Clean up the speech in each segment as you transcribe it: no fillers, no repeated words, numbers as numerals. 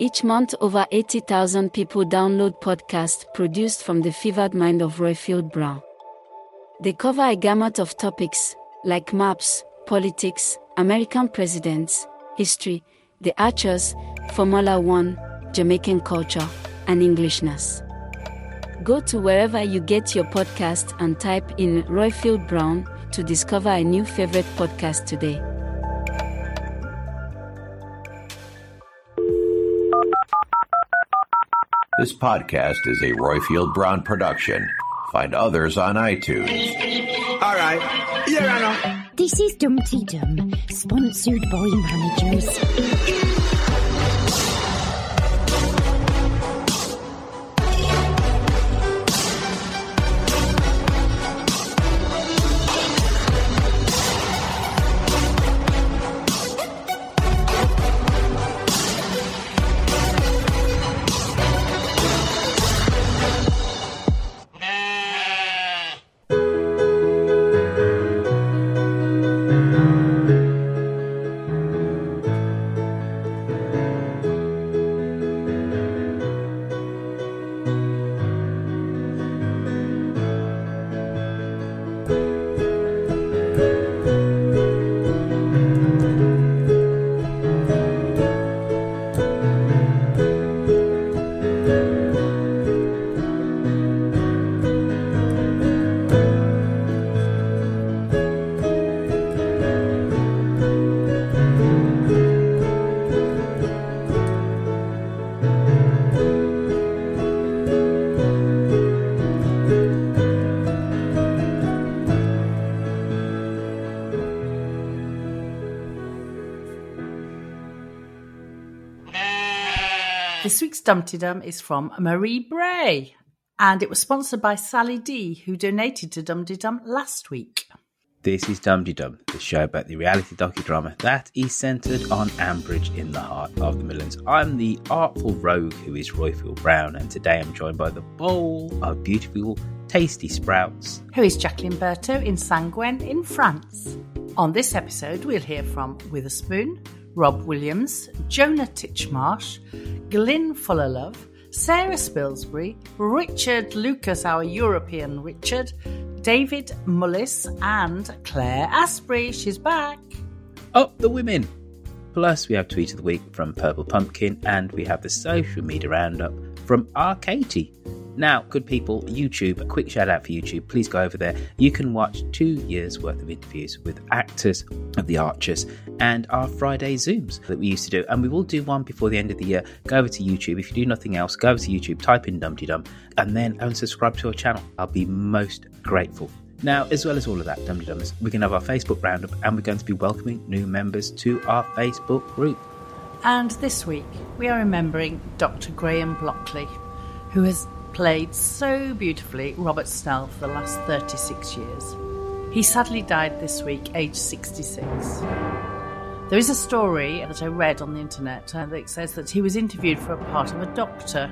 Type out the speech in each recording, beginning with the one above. Each month, over 80,000 people download podcasts produced from the fevered mind of Royfield Brown. They cover a gamut of topics, like maps, politics, American presidents, history, the Archers, Formula One, Jamaican culture, and Englishness. Go to wherever you get your podcast and type in Royfield Brown to discover a new favorite podcast today. This podcast is a Royfield Brown production. Find others on iTunes. All right. Your Honor. This is Dumpty Dum, sponsored by managers. This week's Dumpty Dum is from Marie Bray, and it was sponsored by Sally D, who donated to Dumpty Dum last week. This is Dumpty Dum, the show about the reality docudrama that is centred on Ambridge in the heart of the Midlands. I'm the artful rogue who is Royfield Brown, and today I'm joined by the bowl of beautiful, tasty sprouts, who is Jacqueline Berto in Saint-Gwen in France. On this episode, we'll hear from Witherspoon, Rob Williams, Jonah Titchmarsh, Glyn Fuller Love, Sarah Spilsbury, Richard Lucas, our European Richard, David Mullis, and Claire Asprey. She's back. Up the women! Plus, we have Tweet of the Week from Purple Pumpkin, and we have the social media roundup from our Katie. Now, good people, YouTube, a quick shout out for YouTube. Please go over there. You can watch 2 years worth of interviews with actors of The Archers and our Friday Zooms that we used to do. And we will do one before the end of the year. Go over to YouTube. If you do nothing else, go over to YouTube, type in Dumpty Dum, and then unsubscribe to our channel. I'll be most grateful. Now, as well as all of that, Dumpty Dummers, we're going to have our Facebook roundup, and we're going to be welcoming new members to our Facebook group. And this week, we are remembering Dr. Graham Blockley, who has played so beautifully Robert Snell for the last 36 years. He sadly died this week, aged 66. There is a story that I read on the internet that says that he was interviewed for a part of a doctor,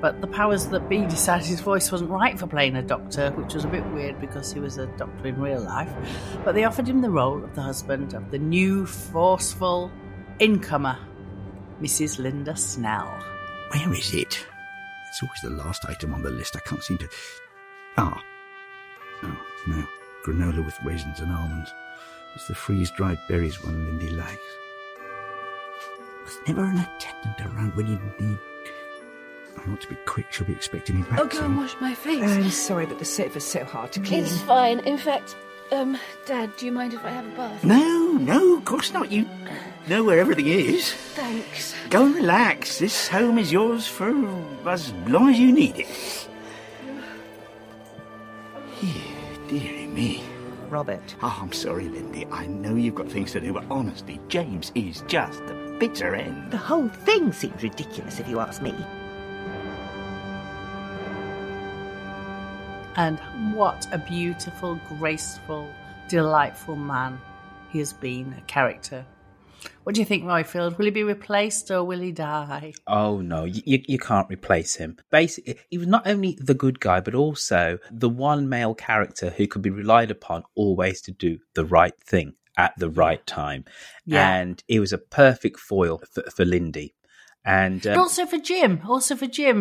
but the powers that be decided his voice wasn't right for playing a doctor, which was a bit weird because he was a doctor in real life. But they offered him the role of the husband of the new forceful incomer, Mrs Lynda Snell. Where is it? It's always the last item on the list. I can't seem to... Ah. Oh, no. Granola with raisins and almonds. It's the freeze-dried berries one Lindy likes. There's never an attendant around when you need... I ought to be quick. She'll be expecting me back. I'll go and wash my face. I'm sorry, but the sofa's so hard to clean. It's fine. In fact, Dad, do you mind if I have a bath? No, no, of course not. You know where everything is. Thanks. Go and relax. This home is yours for as long as you need it. Dearie me. Robert. Oh, I'm sorry, Lindy. I know you've got things to do, but honestly, James is just the bitter end. The whole thing seems ridiculous, if you ask me. And what a beautiful, graceful, delightful man he has been, a character. What do you think, Royfield? Will he be replaced or will he die? Oh, no, you can't replace him. Basically, he was not only the good guy, but also the one male character who could be relied upon always to do the right thing at the right time. Yeah. And he was a perfect foil for Lindy. And also for Jim,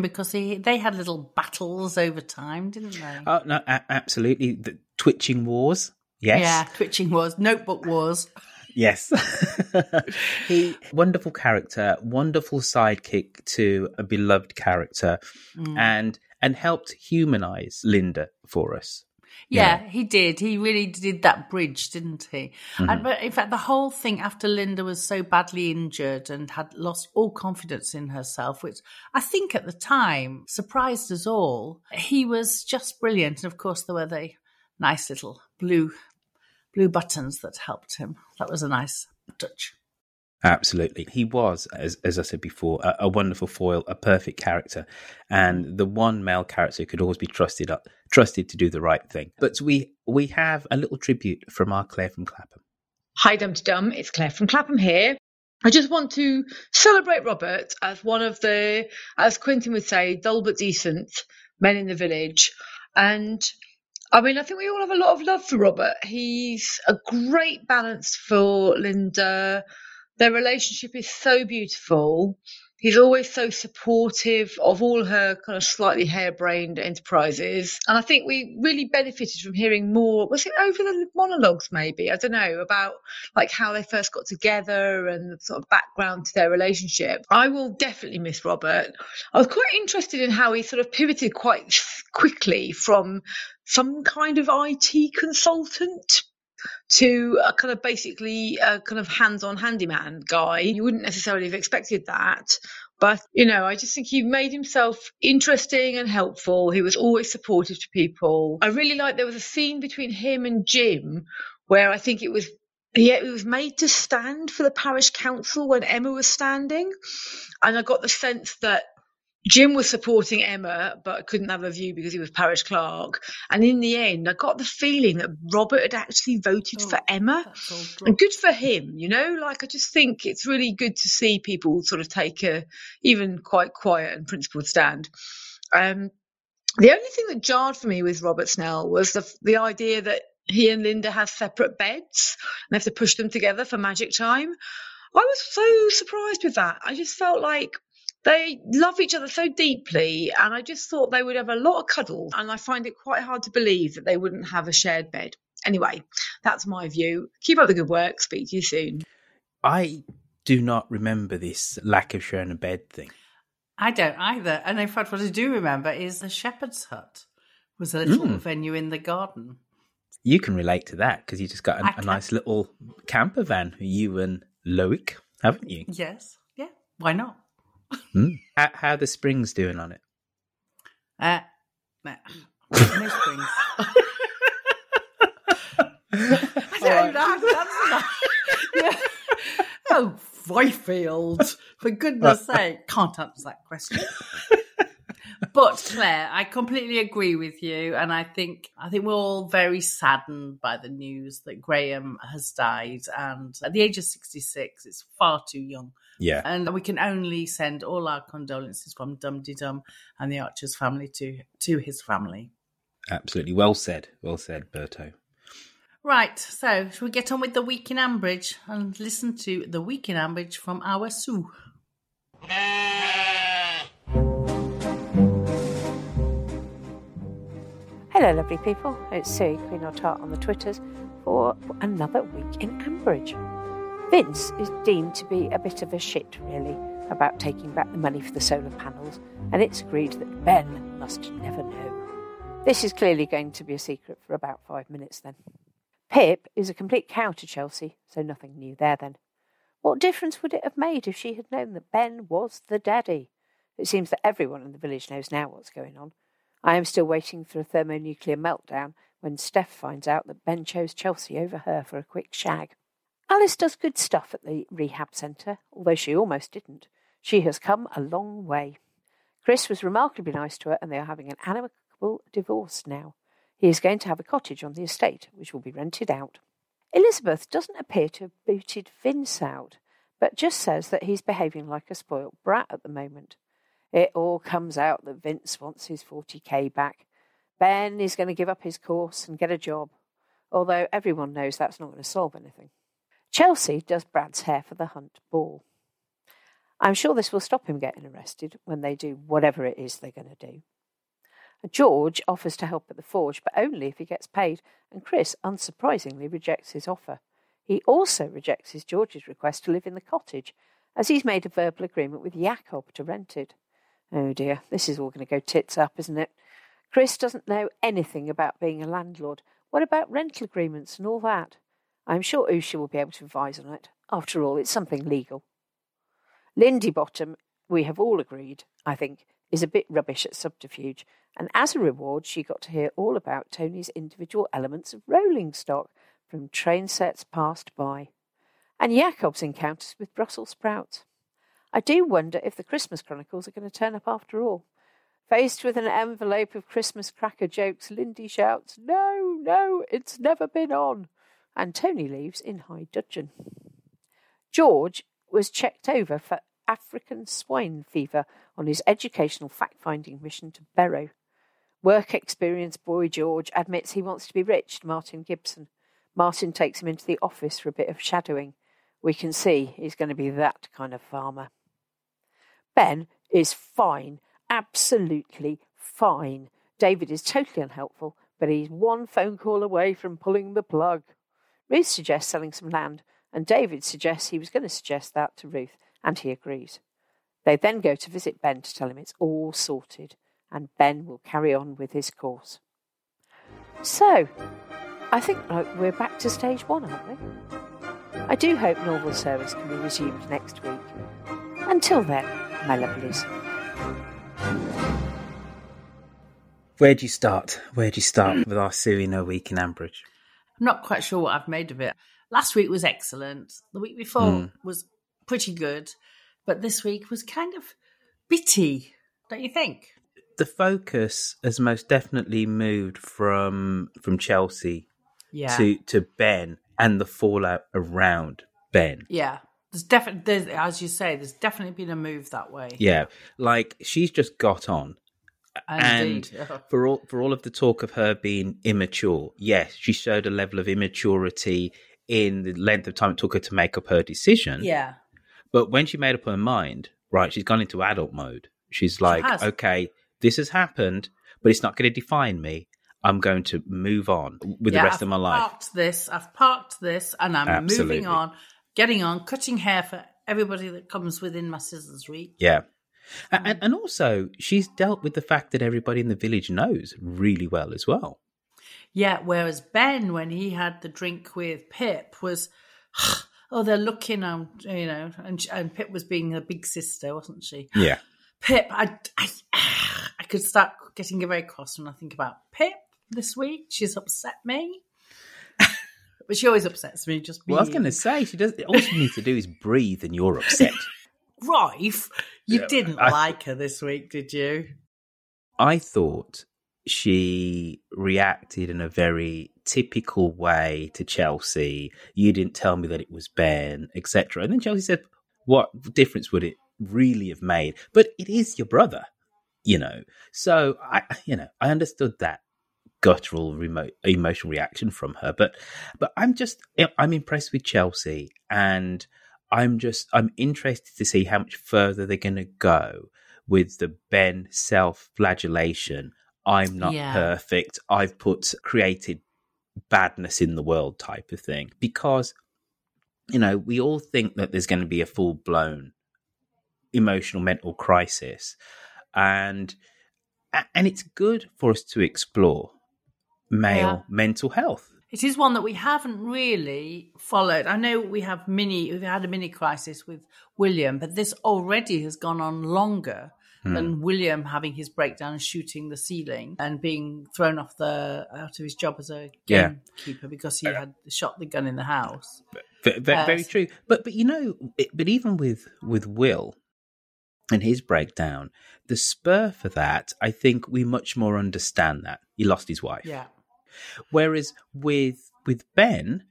because they had little battles over time, didn't they? Oh, no, absolutely. The twitching wars, yes. Yeah, twitching wars, notebook wars. Yes. Wonderful character, wonderful sidekick to a beloved character, and helped humanise Linda for us. Yeah, he did. He really did that bridge, didn't he? Mm-hmm. But in fact, the whole thing after Linda was so badly injured and had lost all confidence in herself, which I think at the time surprised us all, he was just brilliant. And of course, there were the nice little blue buttons that helped him. That was a nice touch. Absolutely. He was, as I said before, a wonderful foil, a perfect character, and the one male character who could always be trusted to do the right thing. But we have a little tribute from our Claire from Clapham. Hi, Dumpty Dum. It's Claire from Clapham here. I just want to celebrate Robert as one of the, as Quentin would say, dull but decent men in the village. And I mean, I think we all have a lot of love for Robert. He's a great balance for Linda. Their relationship is so beautiful. He's always so supportive of all her kind of slightly harebrained enterprises. And I think we really benefited from hearing more, was it over the monologues maybe? I don't know, about like how they first got together and the sort of background to their relationship. I will definitely miss Robert. I was quite interested in how he sort of pivoted quite quickly from some kind of IT consultant to a kind of basically a kind of hands-on handyman guy. You wouldn't necessarily have expected that. But, you know, I just think he made himself interesting and helpful. He was always supportive to people. I really liked there was a scene between him and Jim where I think it was made to stand for the parish council when Emma was standing. And I got the sense that Jim was supporting Emma, but couldn't have a view because he was parish clerk. And in the end, I got the feeling that Robert had actually voted for Emma. And good for him, you know? Like, I just think it's really good to see people sort of take a even quite quiet and principled stand. The only thing that jarred for me with Robert Snell was the idea that he and Linda have separate beds and have to push them together for magic time. I was so surprised with that. I just felt like they love each other so deeply, and I just thought they would have a lot of cuddles, and I find it quite hard to believe that they wouldn't have a shared bed. Anyway, that's my view. Keep up the good work. Speak to you soon. I do not remember this lack of sharing a bed thing. I don't either. And in fact, what I do remember is the shepherd's hut was a little venue in the garden. You can relate to that because you just got a nice little camper van, you and Loic, haven't you? Yes. Yeah. Why not? How are the springs doing on it? No springs. I don't know that. That's not. Yeah. Oh, Royfield, for goodness sake. Can't answer that question. But Claire, I completely agree with you, and I think we're all very saddened by the news that Graham has died, and at the age of 66, it's far too young. Yeah. And we can only send all our condolences from Dumpty Dum and the Archers family to his family. Absolutely. Well said, Berto. Right, so shall we get on with the Week in Ambridge and listen to the Week in Ambridge from our Sue? Hello, lovely people. It's Sue, Queen or Tart on the Twitters. for another week in Ambridge. Vince is deemed to be a bit of a shit, really, about taking back the money for the solar panels, and it's agreed that Ben must never know. This is clearly going to be a secret for about 5 minutes then. Pip is a complete cow to Chelsea, so nothing new there then. What difference would it have made if she had known that Ben was the daddy? It seems that everyone in the village knows now what's going on. I am still waiting for a thermonuclear meltdown when Steph finds out that Ben chose Chelsea over her for a quick shag. Alice does good stuff at the rehab centre, although she almost didn't. She has come a long way. Chris was remarkably nice to her, and they are having an amicable divorce now. He is going to have a cottage on the estate, which will be rented out. Elizabeth doesn't appear to have booted Vince out, but just says that he's behaving like a spoilt brat at the moment. It all comes out that Vince wants his 40k back. Ben is going to give up his course and get a job, although everyone knows that's not going to solve anything. Chelsea does Brad's hair for the Hunt ball. I'm sure this will stop him getting arrested when they do whatever it is they're going to do. George offers to help at the forge, but only if he gets paid, and Chris unsurprisingly rejects his offer. He also rejects George's request to live in the cottage, as he's made a verbal agreement with Jacob to rent it. Oh dear, this is all going to go tits up, isn't it? Chris doesn't know anything about being a landlord. What about rental agreements and all that? I'm sure Usha will be able to advise on it. After all, it's something legal. Lindybottom, we have all agreed, I think, is a bit rubbish at subterfuge, and as a reward she got to hear all about Tony's individual elements of rolling stock from train sets passed by, and Jacob's encounters with Brussels sprouts. I do wonder if the Christmas Chronicles are going to turn up after all. Faced with an envelope of Christmas cracker jokes, Lindy shouts, "No, no, it's never been on," and Tony leaves in high dudgeon. George was checked over for African swine fever on his educational fact-finding mission to Barrow. Work-experienced boy George admits he wants to be rich to Martin Gibson. Martin takes him into the office for a bit of shadowing. We can see he's going to be that kind of farmer. Ben is fine, absolutely fine. David is totally unhelpful, but he's one phone call away from pulling the plug. Ruth suggests selling some land, and David suggests he was going to suggest that to Ruth, and he agrees. They then go to visit Ben to tell him it's all sorted, and Ben will carry on with his course. So, I think we're back to stage one, aren't we? I do hope normal service can be resumed next week. Until then, my lovelies. Where do you start? With our Sereno week in Ambridge? I'm not quite sure what I've made of it. Last week was excellent. The week before was pretty good, but this week was kind of bitty, don't you think? The focus has most definitely moved from Chelsea to Ben and the fallout around Ben. Yeah, there's as you say, there's definitely been a move that way. Yeah, like she's just got on. Indeed. And for all of the talk of her being immature, yes, she showed a level of immaturity in the length of time it took her to make up her decision. Yeah. But when she made up her mind, right, she's gone into adult mode. She's like, okay, this has happened, but it's not going to define me. I'm going to move on with the rest of my life. I've parked this, and I'm moving on, getting on, cutting hair for everybody that comes within my scissors reach. Yeah. And also, she's dealt with the fact that everybody in the village knows really well as well. Yeah, whereas Ben, when he had the drink with Pip, was... Oh, they're looking, you know, and Pip was being a big sister, wasn't she? Yeah. Pip, I could start getting very cross when I think about Pip this week. She's upset me. But she always upsets me, just being... Well, I was going to say, all she needs to do is breathe and you're upset. Rife, you didn't like her this week, did you? I thought she reacted in a very typical way to Chelsea. You didn't tell me that it was Ben, etc. And then Chelsea said, what difference would it really have made? But it is your brother, you know. So, I understood that guttural emotional reaction from her. But I'm impressed with Chelsea, and I'm interested to see how much further they're going to go with the Ben self-flagellation. I'm not perfect. I've created badness in the world type of thing, because, you know, we all think that there's going to be a full-blown emotional mental crisis, and it's good for us to explore male mental health. It is one that we haven't really followed. I know we've had a mini crisis with William, but this already has gone on longer than William having his breakdown and shooting the ceiling and being thrown off out of his job as a gamekeeper because he had shot the gun in the house. Very true. But you know, even with Will and his breakdown, the spur for that, I think we much more understand that he lost his wife. Yeah. Whereas with Ben,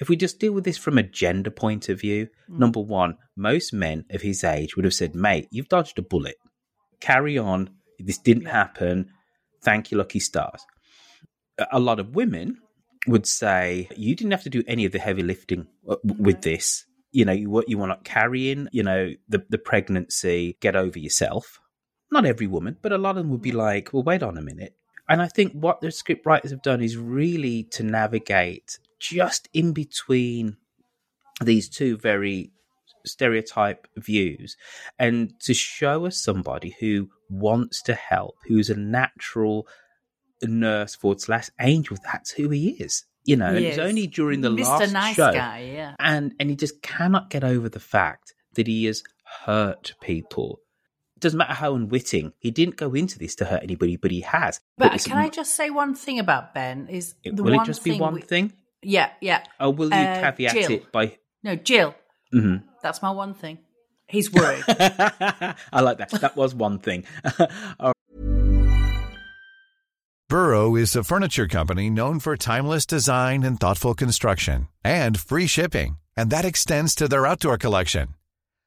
if we just deal with this from a gender point of view, number one, most men of his age would have said, mate, you've dodged a bullet. Carry on. This didn't happen. Thank you, lucky stars. A lot of women would say, you didn't have to do any of the heavy lifting with this. You know, you were not carrying, you know, the pregnancy. Get over yourself. Not every woman, but a lot of them would be like, well, wait on a minute. And I think what the script writers have done is really to navigate just in between these two very stereotype views and to show us somebody who wants to help, who's a natural nurse / angel. That's who he is, you know. Yes. And it's only during the Mr. last nice show. Guy, yeah. And he just cannot get over the fact that he has hurt people. Doesn't matter how unwitting, he didn't go into this to hurt anybody, but he has. But can I just say one thing about Ben? Will it just be one thing? Yeah. Oh, will you caveat Jill. It by? No, Jill. Mm-hmm. That's my one thing. He's worried. I like that. That was one thing. Burrow is a furniture company known for timeless design and thoughtful construction and free shipping, and that extends to their outdoor collection.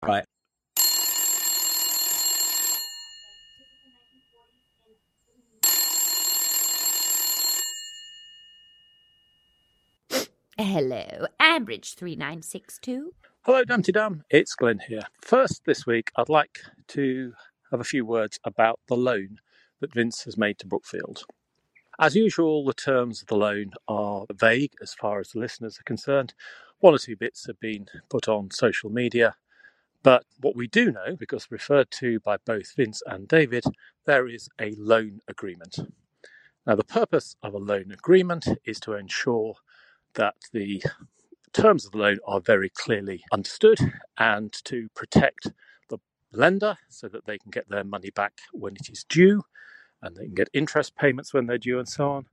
Right. Hello, Ambridge 3962. Hello, Dumpty Dum. It's Glyn here. First this week, I'd like to have a few words about the loan that Vince has made to Brookfield. As usual, the terms of the loan are vague as far as the listeners are concerned. One or two bits have been put on social media. But what we do know, because referred to by both Vince and David, there is a loan agreement. Now, the purpose of a loan agreement is to ensure that the terms of the loan are very clearly understood and to protect the lender so that they can get their money back when it is due and they can get interest payments when they're due and so on.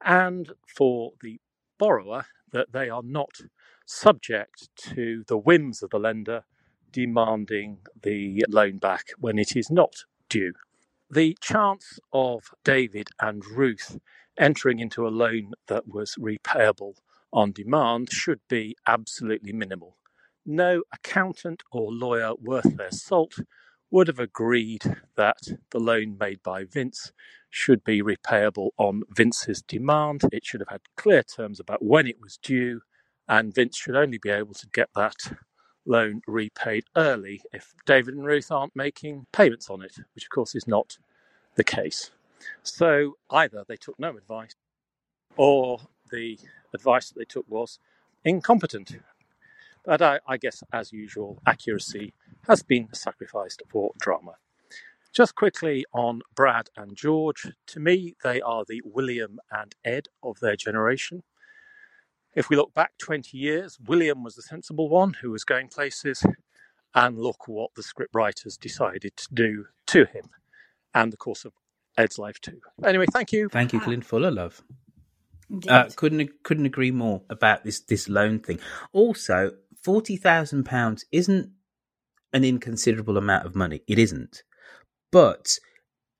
And for the borrower, that they are not subject to the whims of the lender demanding the loan back when it is not due. The chance of David and Ruth entering into a loan that was repayable on demand should be absolutely minimal. No accountant or lawyer worth their salt would have agreed that the loan made by Vince should be repayable on Vince's demand. It should have had clear terms about when it was due, and Vince should only be able to get that loan repaid early if David and Ruth aren't making payments on it, which of course is not the case. So either they took no advice, or the advice that they took was incompetent. But I guess, as usual, accuracy has been sacrificed for drama. Just quickly on Brad and George. To me, they are the William and Ed of their generation. If we look back 20 years, William was the sensible one who was going places, and look what the scriptwriters decided to do to him, and the course of Ed's life too. Anyway, thank you. Thank you, Glyn Fuller Love. Couldn't agree more about this loan thing. Also, £40,000 isn't an inconsiderable amount of money. It isn't. But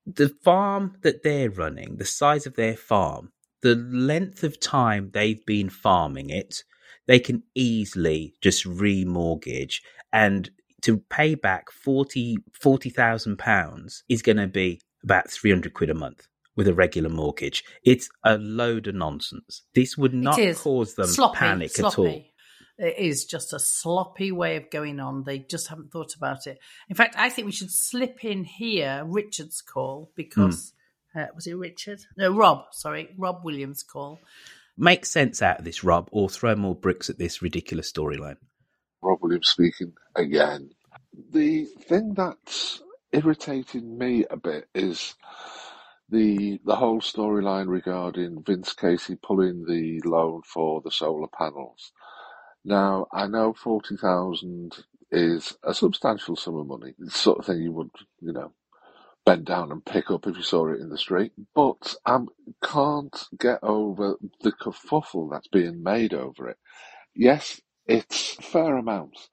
the farm that they're running, the size of their farm, the length of time they've been farming it, they can easily just remortgage. And to pay back £40,000 is going to be about £300 a month with a regular mortgage. It's a load of nonsense. This would not cause them panic at all. It is just a sloppy way of going on. They just haven't thought about it. In fact, I think we should slip in here Richard's call because... was it Richard? No, Rob. Sorry, Rob Williams' call. Make sense out of this, Rob, or throw more bricks at this ridiculous storyline. Rob Williams speaking again. The thing that's irritating me a bit is the whole storyline regarding Vince Casey pulling the loan for the solar panels. Now, I know 40,000 is a substantial sum of money. It's the sort of thing you would, bend down and pick up if you saw it in the street. But I can't get over the kerfuffle that's being made over it. Yes, it's fair amounts.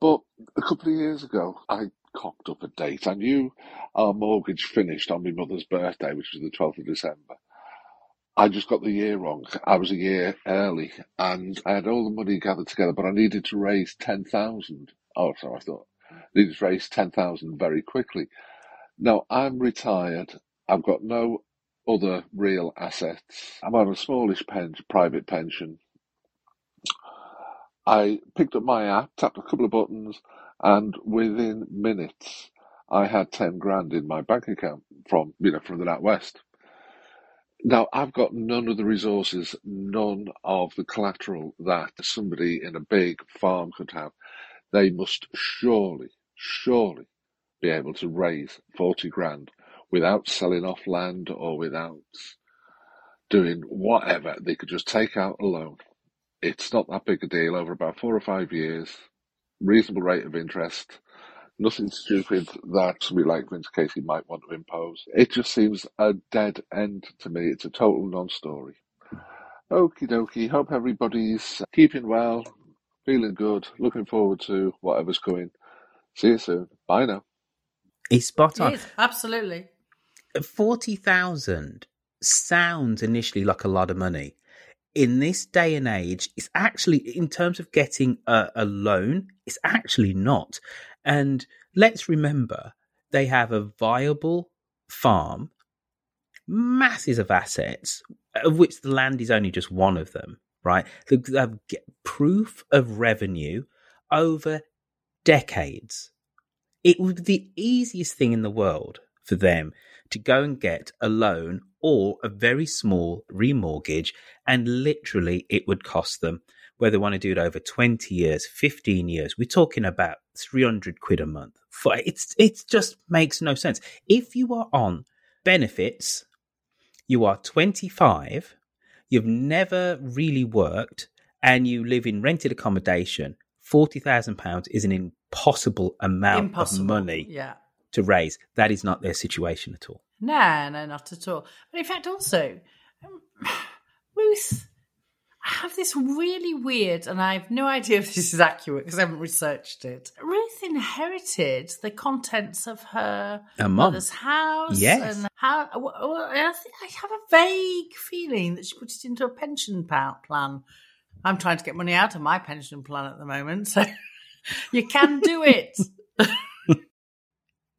But a couple of years ago, I cocked up a date. I knew our mortgage finished on my mother's birthday, which was the 12th of December. I just got the year wrong. I was a year early, and I had all the money gathered together, but I needed to raise 10,000. Oh, so I thought. Needed to raise 10,000 very quickly. Now, I'm retired. I've got no other real assets. I'm on a smallish private pension. I picked up my app, tapped a couple of buttons, and within minutes, I had 10 grand in my bank account from the NatWest. Now, I've got none of the resources, none of the collateral that somebody in a big farm could have. They must surely be able to raise 40 grand without selling off land or without doing whatever. They could just take out a loan. It's not that big a deal over about 4 or 5 years, reasonable rate of interest, nothing stupid that somebody like Vince Casey might want to impose. It just seems a dead end to me. It's a total non-story. Okie dokie. Hope everybody's keeping well, feeling good, looking forward to whatever's coming. See you soon. Bye now. He's spot on. He is, absolutely. 40,000 sounds initially like a lot of money. In this day and age, it's actually, in terms of getting a loan, it's actually not. And let's remember, they have a viable farm, masses of assets, of which the land is only just one of them, right? They have proof of revenue over decades. It would be the easiest thing in the world for them to go and get a loan or a very small remortgage, and literally it would cost them, whether they want to do it over 20 years, 15 years, we're talking about £300 a month. It just makes no sense. If you are on benefits, you are 25, you've never really worked, and you live in rented accommodation, £40,000 is an impossible amount of money to raise. That is not their situation at all. No, not at all. But in fact, also, Ruth, I have this really weird, and I have no idea if this is accurate because I haven't researched it. Ruth inherited the contents of her mother's house. Yes. And I think I have a vague feeling that she put it into a pension plan. I'm trying to get money out of my pension plan at the moment, so you can do it.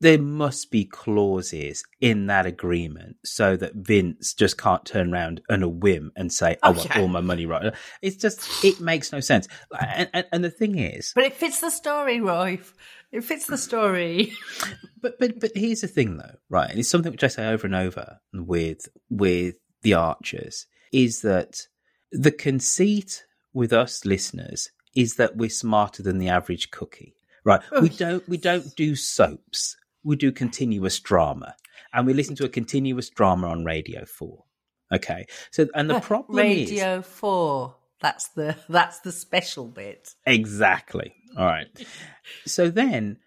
there must be clauses in that agreement so that Vince just can't turn around on a whim and say, I want all my money right. It's just, it makes no sense. And the thing is... But it fits the story, Rolf. It fits the story. But here's the thing, though, right? And it's something which I say over and over with the Archers, is that the conceit with us listeners is that we're smarter than the average cookie, right? Oh. We don't do soaps. We do continuous drama, and we listen to a continuous drama on Radio 4. Okay, so and the problem Radio 4. That's the special bit. Exactly. All right. So then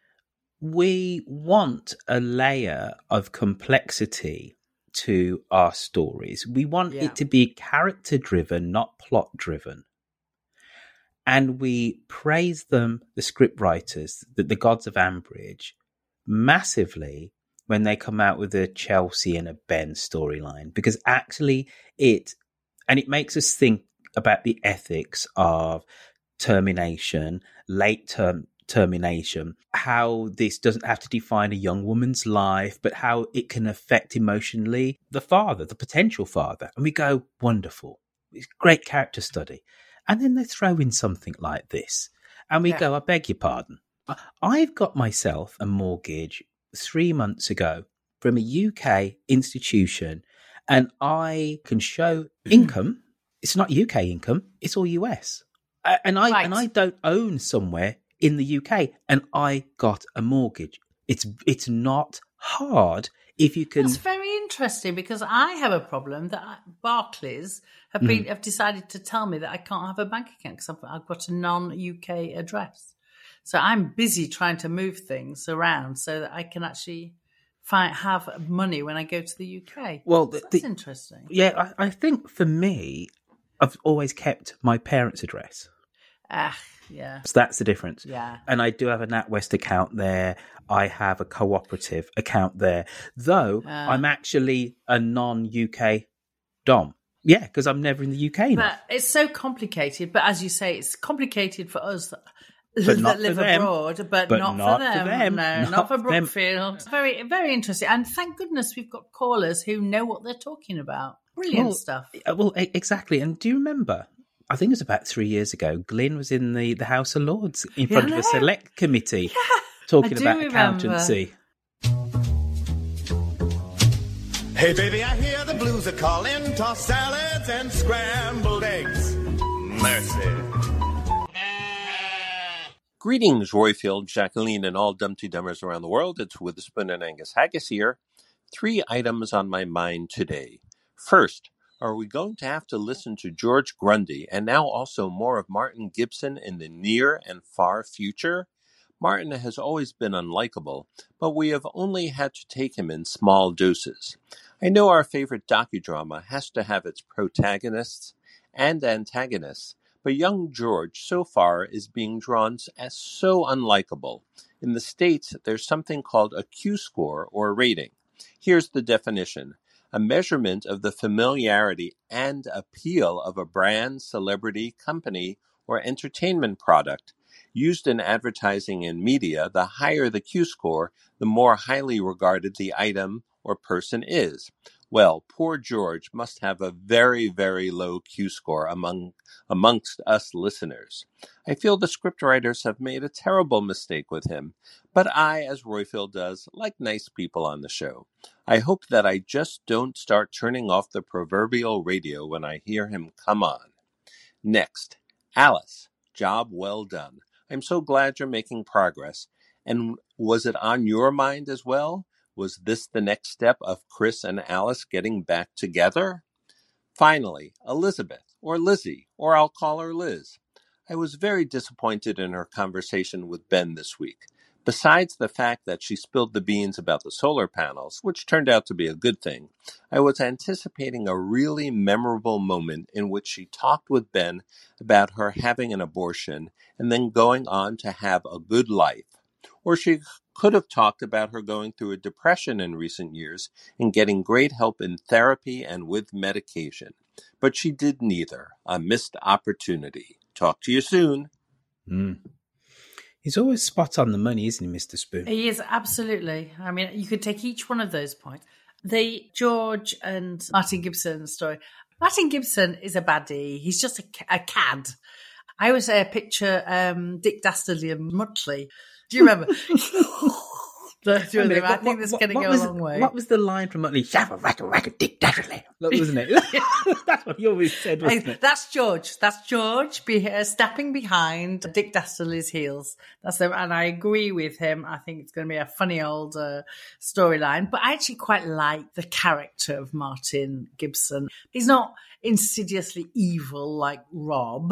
we want a layer of complexity to our stories. We want it to be character driven, not plot driven. And we praise them, the script writers, the gods of Ambridge, massively when they come out with a Chelsea and a Ben storyline, because actually it makes us think about the ethics of termination, late termination, how this doesn't have to define a young woman's life, but how it can affect emotionally the father, the potential father. And we go, wonderful. It's great character study. And then they throw in something like this. And we go, I beg your pardon. I've got myself a mortgage 3 months ago from a UK institution, and I can show income. It's not UK income. It's all US. And I don't own somewhere in the UK, and I got a mortgage. It's not hard if you can. That's very interesting, because I have a problem that Barclays have decided to tell me that I can't have a bank account because I've got a non-UK address. So I'm busy trying to move things around so that I can actually have money when I go to the UK. Well, that's interesting. Yeah, I think for me, I've always kept my parents' address. Yeah. So that's the difference. Yeah. And I do have a NatWest account there. I have a cooperative account there. Though I'm actually a non-UK dom. Yeah, because I'm never in the UK now. It's so complicated. But as you say, it's complicated for us that live abroad, but not for them. No, not for Brookfield. Very, very interesting. And thank goodness we've got callers who know what they're talking about. Brilliant stuff. Well, exactly. And do you remember, I think it was about 3 years ago, Glyn was in the House of Lords in front of a select committee talking about accountancy. Hey, baby, I hear the blues are calling, tossed salads and scrambled eggs. Mercy. Greetings, Royfield, Jacqueline, and all Dumpty Dummers around the world. It's Witherspoon and Angus Haggis here. 3 items on my mind today. First, are we going to have to listen to George Grundy and now also more of Martin Gibson in the near and far future? Martin has always been unlikable, but we have only had to take him in small doses. I know our favorite docudrama has to have its protagonists and antagonists, but young George so far is being drawn as so unlikable. In the States, there's something called a Q-score or rating. Here's the definition. A measurement of the familiarity and appeal of a brand, celebrity, company, or entertainment product. Used in advertising and media, the higher the Q-score, the more highly regarded the item or person is. Well, poor George must have a very, very low Q-score amongst us listeners. I feel the scriptwriters have made a terrible mistake with him, but I, as Royfield does, like nice people on the show. I hope that I just don't start turning off the proverbial radio when I hear him come on. Next, Alice, job well done. I'm so glad you're making progress. And was it on your mind as well? Was this the next step of Chris and Alice getting back together? Finally, Elizabeth, or Lizzie, or I'll call her Liz. I was very disappointed in her conversation with Ben this week. Besides the fact that she spilled the beans about the solar panels, which turned out to be a good thing, I was anticipating a really memorable moment in which she talked with Ben about her having an abortion and then going on to have a good life. Or she could have talked about her going through a depression in recent years and getting great help in therapy and with medication. But she did neither. A missed opportunity. Talk to you soon. He's always spot on the money, isn't he, Mr. Spoon? He is, absolutely. I mean, you could take each one of those points. The George and Martin Gibson story. Martin Gibson is a baddie. He's just a cad. I always say I picture Dick Dastardly and Muttley. Do you remember? I think this is going to go a long way. What was the line from Muttley? Shabba, rattle, rattle, Dick Dastardly. Wasn't it? That's what he always said, wasn't it? That's George. That's George stepping behind Dick Dastardly's heels. That's them. And I agree with him. I think it's going to be a funny old storyline. But I actually quite like the character of Martin Gibson. He's not insidiously evil like Rob,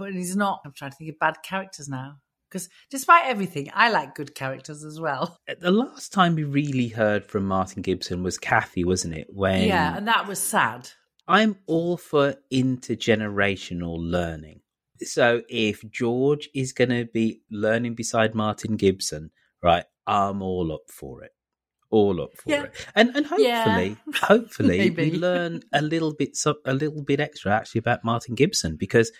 and he's not. I'm trying to think of bad characters now. Because despite everything, I like good characters as well. The last time we really heard from Martin Gibson was Kathy, wasn't it? Yeah, and that was sad. I'm all for intergenerational learning. So if George is going to be learning beside Martin Gibson, right, I'm all up for it. And hopefully we learn a little bit extra actually about Martin Gibson, because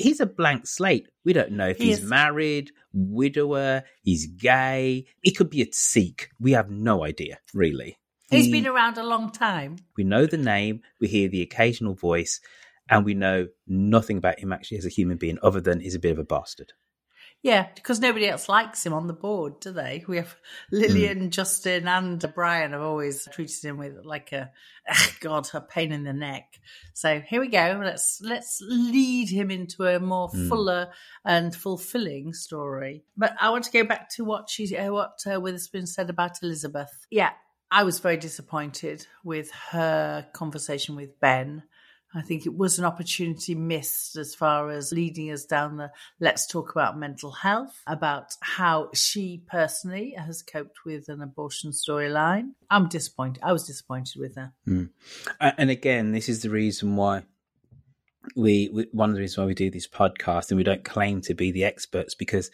he's a blank slate. We don't know if he's married, widower, he's gay. He could be a Sikh. We have no idea, really. He's been around a long time. We know the name, we hear the occasional voice, and we know nothing about him actually as a human being other than he's a bit of a bastard. Yeah, because nobody else likes him on the board, do they? We have Lillian, Justin and Brian have always treated him with like a pain in the neck. So here we go. Let's lead him into a more fuller and fulfilling story. But I want to go back to what Witherspoon said about Elizabeth. Yeah, I was very disappointed with her conversation with Ben. I think it was an opportunity missed as far as leading us down the let's talk about mental health, about how she personally has coped with an abortion storyline. I'm disappointed. I was disappointed with her. Mm. And again, this is the reason why we do this podcast, and we don't claim to be the experts, because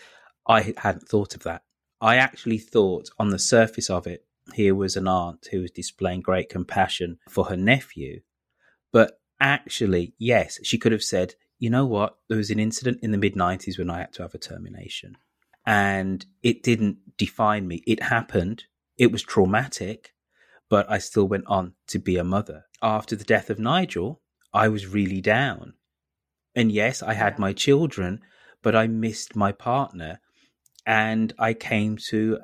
I hadn't thought of that. I actually thought on the surface of it, here was an aunt who was displaying great compassion for her nephew, but actually, yes, she could have said, you know what, there was an incident in the mid-90s when I had to have a termination, and it didn't define me. It happened. It was traumatic, but I still went on to be a mother. After the death of Nigel, I was really down. And yes, I had my children, but I missed my partner, and I came to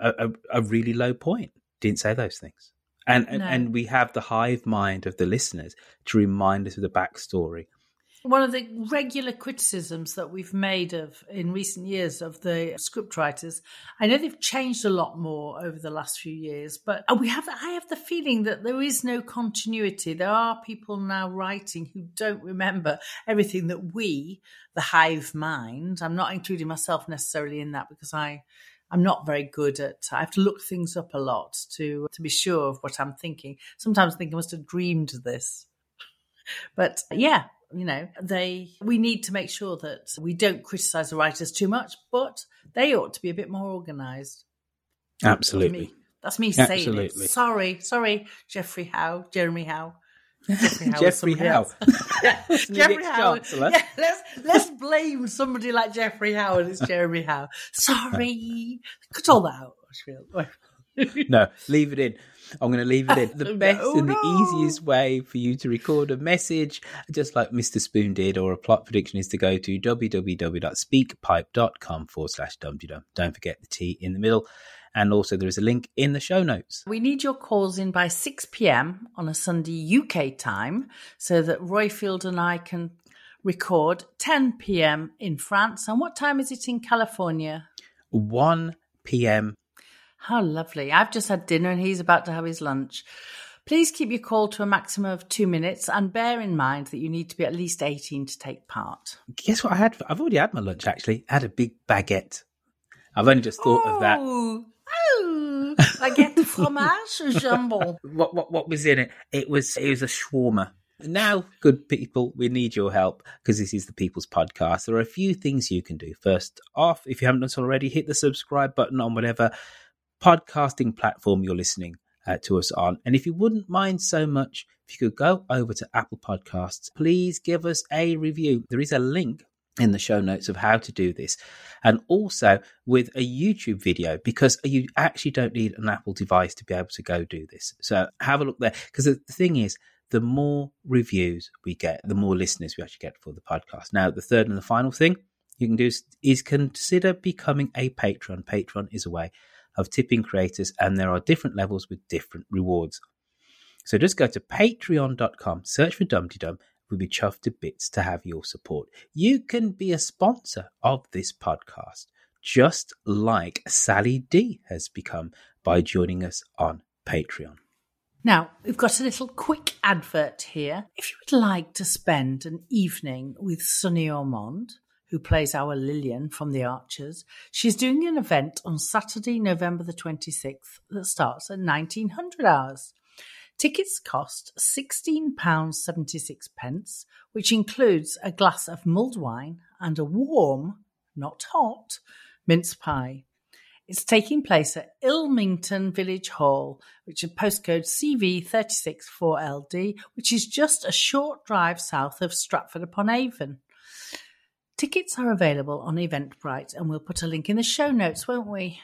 a really low point. Didn't say those things. And we have the hive mind of the listeners to remind us of the backstory. One of the regular criticisms that we've made in recent years of the scriptwriters, I know they've changed a lot more over the last few years, but I have the feeling that there is no continuity. There are people now writing who don't remember everything that we, the hive mind, I'm not including myself necessarily in that, because I'm not very good at, I have to look things up a lot to be sure of what I'm thinking. Sometimes I think I must have dreamed this. But yeah, you know, we need to make sure that we don't criticise the writers too much, but they ought to be a bit more organised. Absolutely. That's me saying it. Sorry, Jeremy Howe. Jeffrey Howard. Yeah, let's blame somebody like Jeffrey Howard. It's Jeremy Howard. Sorry, cut all that out. No, leave it in. I'm going to leave it in. The best and the easiest way for you to record a message, just like Mr. Spoon did, or a plot prediction, is to go to www.speakpipe.com/dumpty dum. Don't forget the T in the middle. And also there is a link in the show notes. We need your calls in by 6 p.m. on a Sunday UK time, so that Royfield and I can record 10 p.m. in France. And what time is it in California? 1 p.m. How lovely. I've just had dinner and he's about to have his lunch. Please keep your call to a maximum of 2 minutes, and bear in mind that you need to be at least 18 to take part. Guess what I had? I've already had my lunch, actually. I had a big baguette. I've only just thought of that. Oh, baguette, fromage, jambon. What was in it? It was a shawarma. Now, good people, we need your help, because this is the People's Podcast. There are a few things you can do. First off, if you haven't done so already, hit the subscribe button on whatever podcasting platform you're listening to us on. And if you wouldn't mind so much, if you could go over to Apple Podcasts, please give us a review. There is a link in the show notes of how to do this, and also with a YouTube video, because you actually don't need an Apple device to be able to go do this. So have a look there, because the thing is, the more reviews we get, the more listeners we actually get for the podcast. Now, the third and the final thing you can do is consider becoming a patron. Patron is a way of tipping creators, and there are different levels with different rewards. So just go to patreon.com, search for Dumpty Dum. We'll be chuffed to bits to have your support. You can be a sponsor of this podcast, just like Sally D has become by joining us on Patreon. Now, we've got a little quick advert here. If you would like to spend an evening with Sunny Ormond, who plays our Lillian from The Archers, she's doing an event on Saturday, November the 26th, that starts at 1900 hours. Tickets cost £16.76, which includes a glass of mulled wine and a warm, not hot, mince pie. It's taking place at Ilmington Village Hall, which is postcode CV364LD, which is just a short drive south of Stratford-upon-Avon. Tickets are available on Eventbrite, and we'll put a link in the show notes, won't we?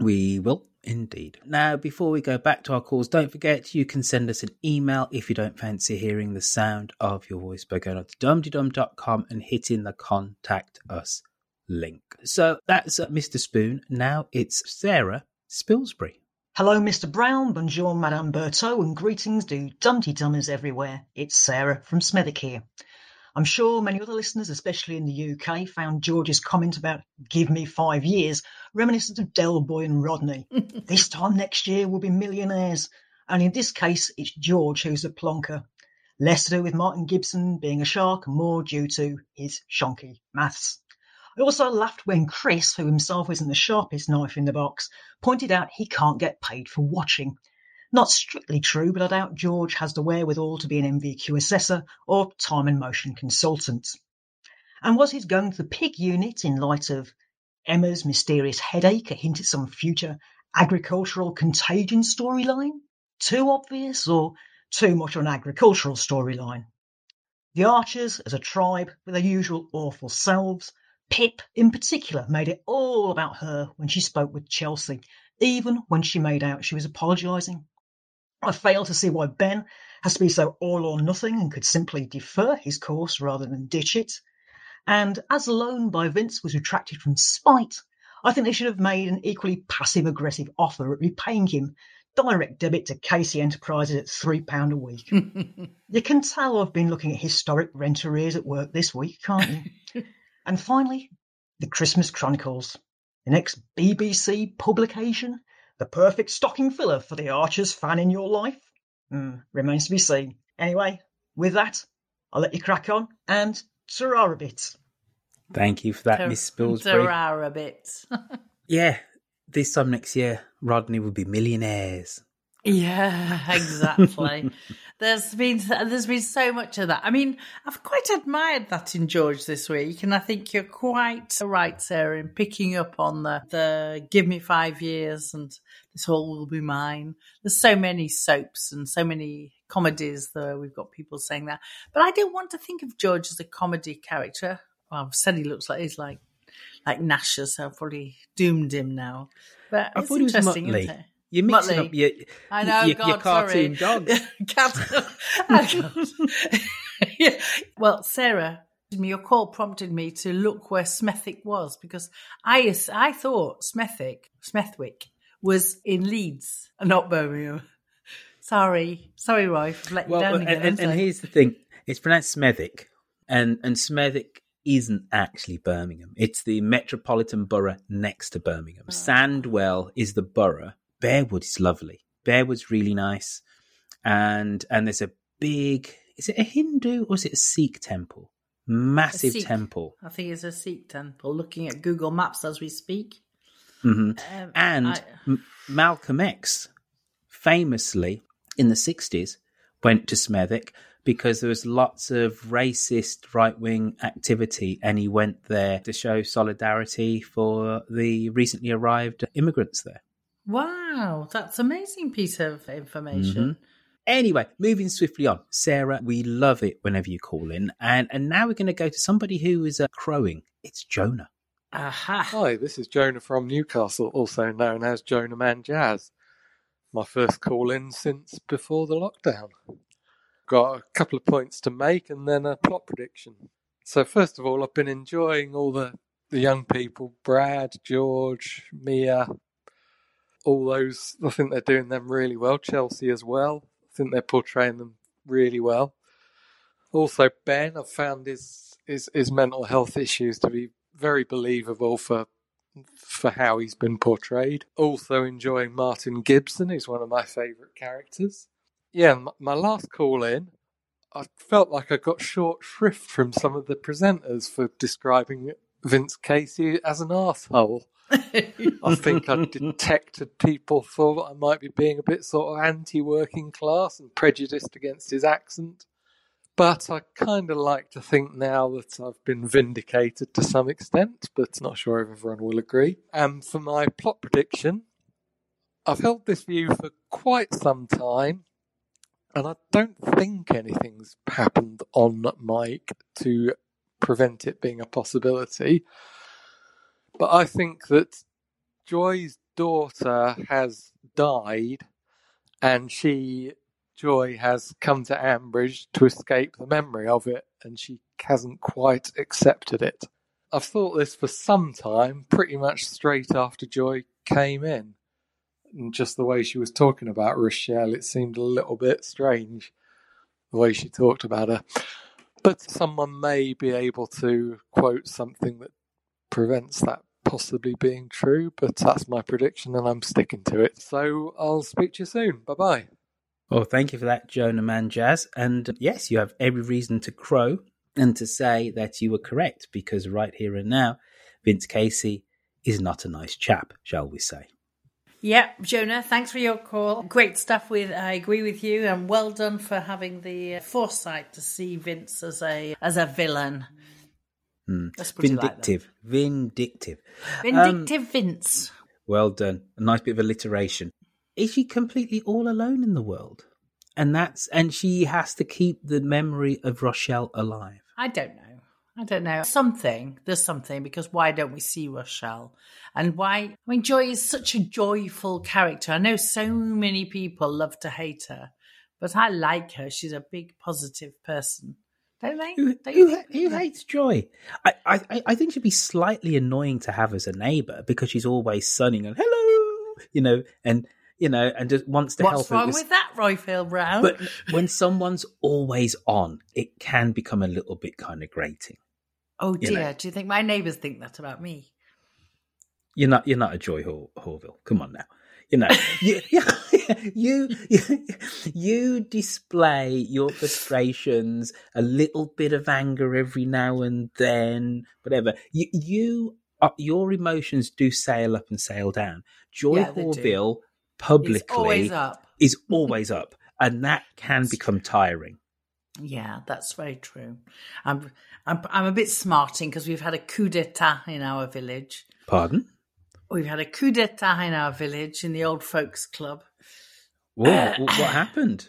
We will indeed. Now, before we go back to our calls, don't forget you can send us an email if you don't fancy hearing the sound of your voice by going on to dumdydum.com and hitting the Contact Us link. So that's Mr. Spoon. Now it's Sarah Spilsbury. Hello, Mr. Brown, bonjour, Madame Berto, and greetings to Dumpty Dummers everywhere. It's Sarah from Smethwick here. I'm sure many other listeners, especially in the UK, found George's comment about give me 5 years reminiscent of Del Boy and Rodney. This time next year we'll be millionaires. And in this case, it's George who's a plonker. Less to do with Martin Gibson being a shark, and more due to his shonky maths. I also laughed when Chris, who himself isn't the sharpest knife in the box, pointed out he can't get paid for watching. Not strictly true, but I doubt George has the wherewithal to be an MVQ assessor or time and motion consultant. And was his going to the pig unit in light of Emma's mysterious headache a hint at some future agricultural contagion storyline? Too obvious or too much of an agricultural storyline? The Archers, as a tribe, were their usual awful selves. Pip, in particular, made it all about her when she spoke with Chelsea, even when she made out she was apologising. I fail to see why Ben has to be so all or nothing and could simply defer his course rather than ditch it. And as the loan by Vince was retracted from spite, I think they should have made an equally passive-aggressive offer at repaying him, direct debit to Casey Enterprises at £3 a week. You can tell I've been looking at historic rent arrears at work this week, can't you? And finally, the Christmas Chronicles, the next BBC publication, the perfect stocking filler for the Archers fan in your life. Remains to be seen. Anyway, with that, I'll let you crack on, and ta-ra a bit. Thank you for that, Miss Spilsbury. Ta-ra a bit. Yeah, this time next year, Rodney will be millionaires. Yeah, exactly. There's been so much of that. I mean, I've quite admired that in George this week, and I think you're quite right, Sarah, in picking up on the give me 5 years and this all will be mine. There's so many soaps and so many comedies that we've got people saying that. But I don't want to think of George as a comedy character. Well, I've said he looks like he's like Nasher, so I've probably doomed him now. But I thought interesting, he was isn't it? You're mixing Motley. Up your cartoon dog. Yeah. Well, Sarah, your call prompted me to look where Smethwick was, because I thought Smethwick was in Leeds, not Birmingham. Sorry, Roy, I've let you down again. And here's the thing, it's pronounced Smethwick, and Smethwick isn't actually Birmingham. It's the metropolitan borough next to Birmingham. Oh. Sandwell is the borough. Bearwood is lovely. Bearwood's really nice. And there's a big, is it a Hindu or is it a Sikh temple? Massive temple. I think it's a Sikh temple, looking at Google Maps as we speak. Mm-hmm. Malcolm X famously in the 60s went to Smethwick because there was lots of racist right-wing activity, and he went there to show solidarity for the recently arrived immigrants there. Wow, that's an amazing piece of information. Mm-hmm. Anyway, moving swiftly on. Sarah, we love it whenever you call in. And now we're going to go to somebody who is crowing. It's Jonah. Aha. Hi, this is Jonah from Newcastle, also known as Jonah Man Jazz. My first call in since before the lockdown. Got a couple of points to make and then a plot prediction. So first of all, I've been enjoying all the young people, Brad, George, Mia, all those. I think they're doing them really well. Chelsea as well. I think they're portraying them really well. Also, Ben, I've found his mental health issues to be very believable for how he's been portrayed. Also enjoying Martin Gibson, who's one of my favourite characters. Yeah, my last call in, I felt like I got short shrift from some of the presenters for describing Vince Casey as an arsehole. I think I detected people thought I might be being a bit sort of anti-working class and prejudiced against his accent. But I kind of like to think now that I've been vindicated to some extent, but not sure if everyone will agree. And for my plot prediction, I've held this view for quite some time, and I don't think anything's happened on Mike to prevent it being a possibility. But I think that Joy's daughter has died, and Joy has come to Ambridge to escape the memory of it, and she hasn't quite accepted it. I've thought this for some time, pretty much straight after Joy came in. And just the way she was talking about Rochelle, it seemed a little bit strange, the way she talked about her. But someone may be able to quote something that prevents that possibly being true, but that's my prediction, and I'm sticking to it. So I'll speak to you soon. Bye-bye. Well, thank you for that, Jonah Man Jazz. And yes, you have every reason to crow and to say that you were correct, because right here and now, Vince Casey is not a nice chap, shall we say. Yeah, Jonah, thanks for your call. Great stuff. I agree with you, and well done for having the foresight to see Vince as a villain. Mm. Vindictive. Like vindictive. Vindictive Vince. Well done. A nice bit of alliteration. Is she completely all alone in the world? And she has to keep the memory of Rochelle alive. I don't know. There's something, because why don't we see Rochelle? And why? I mean, Joy is such a joyful character. I know so many people love to hate her, but I like her. She's a big, positive person. Don't they? Who hates Joy? I think she'd be slightly annoying to have as a neighbour, because she's always sunning and hello, and just wants to help. What's wrong with that, Royfield Brown? But when someone's always on, it can become a little bit kind of grating. Oh dear! Do you think my neighbours think that about me? You're not a Joy Horville. Come on now. You display your frustrations, a little bit of anger every now and then, whatever. Your emotions do sail up and sail down. Joy Horville publicly is always up, and that can become tiring. Yeah, that's very true. I'm a bit smarting because we've had a coup d'état in our village. Pardon? We've had a coup d'etat in our village in the old folks club. Whoa, what happened?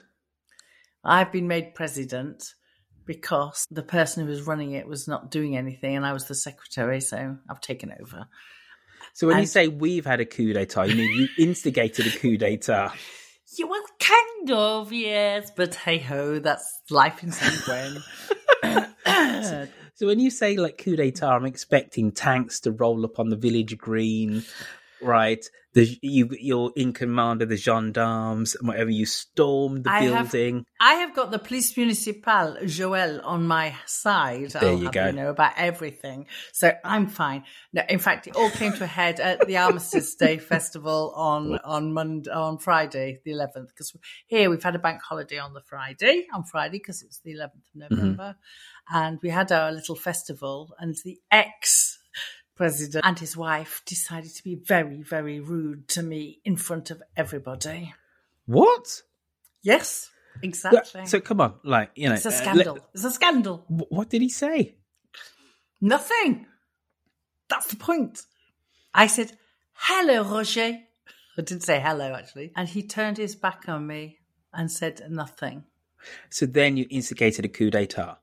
I've been made president because the person who was running it was not doing anything, and I was the secretary, so I've taken over. So when you say we've had a coup d'etat, you mean you instigated a coup d'etat? Yeah, well, kind of, yes, but hey-ho, that's life in San Juan. So when you say like coup d'etat, I'm expecting tanks to roll up on the village green, right? You're in command of the gendarmes and whatever. You storm the building. I have got the police municipal, Joël, on my side. I'll about everything. So I'm fine. No, in fact, it all came to a head at the Armistice Day Festival on Friday, the 11th. Because here we've had a bank holiday on the Friday, because it's the 11th of November. Mm-hmm. And we had our little festival, and the ex-president and his wife decided to be very, very rude to me in front of everybody. What? Yes, exactly. So come on, it's a scandal. It's a scandal. What did he say? Nothing. That's the point. I said, hello, Roger. I didn't say hello, actually. And he turned his back on me and said nothing. So then you instigated a coup d'etat?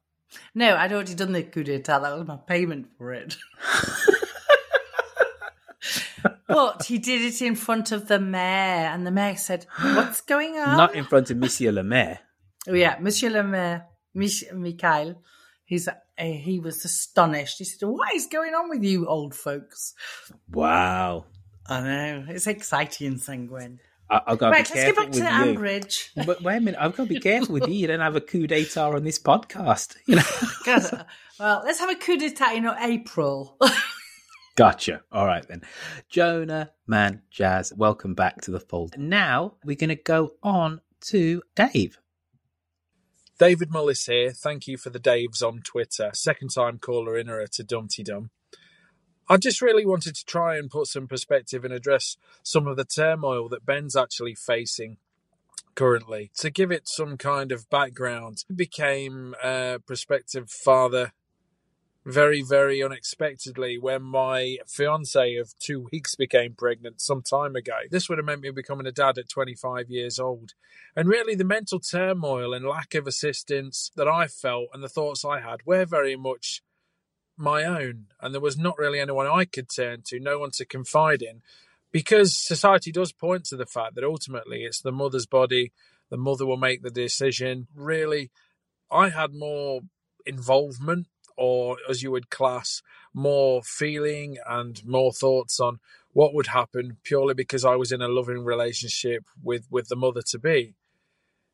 No, I'd already done the coup d'etat. That was my payment for it. But he did it in front of the mayor, and the mayor said, what's going on? Not in front of Monsieur le Maire. Oh, yeah, Monsieur le Maire, Mikhail, he was astonished. He said, what is going on with you old folks? Wow. I know, it's exciting and sanguine. I've got to be careful with you. Let's get back to Ambridge. But wait a minute, I've got to be careful with you. You don't have a coup d'etat on this podcast. You know? Well, let's have a coup d'etat in April. Gotcha. All right, then. Jonah, Man, Jazz, welcome back to the fold. Now we're going to go on to Dave. David Mullis here. Thank you for the Daves on Twitter. Second time caller in her to Dumpty Dum. I just really wanted to try and put some perspective and address some of the turmoil that Ben's actually facing currently. To give it some kind of background, he became a prospective father very, very unexpectedly when my fiancée of 2 weeks became pregnant some time ago. This would have meant me becoming a dad at 25 years old. And really the mental turmoil and lack of assistance that I felt and the thoughts I had were very much my own, and there was not really anyone I could turn to, no one to confide in, because society does point to the fact that ultimately it's the mother's body, the mother will make the decision. Really, I had more involvement, or as you would class, more feeling and more thoughts on what would happen purely because I was in a loving relationship with the mother-to-be.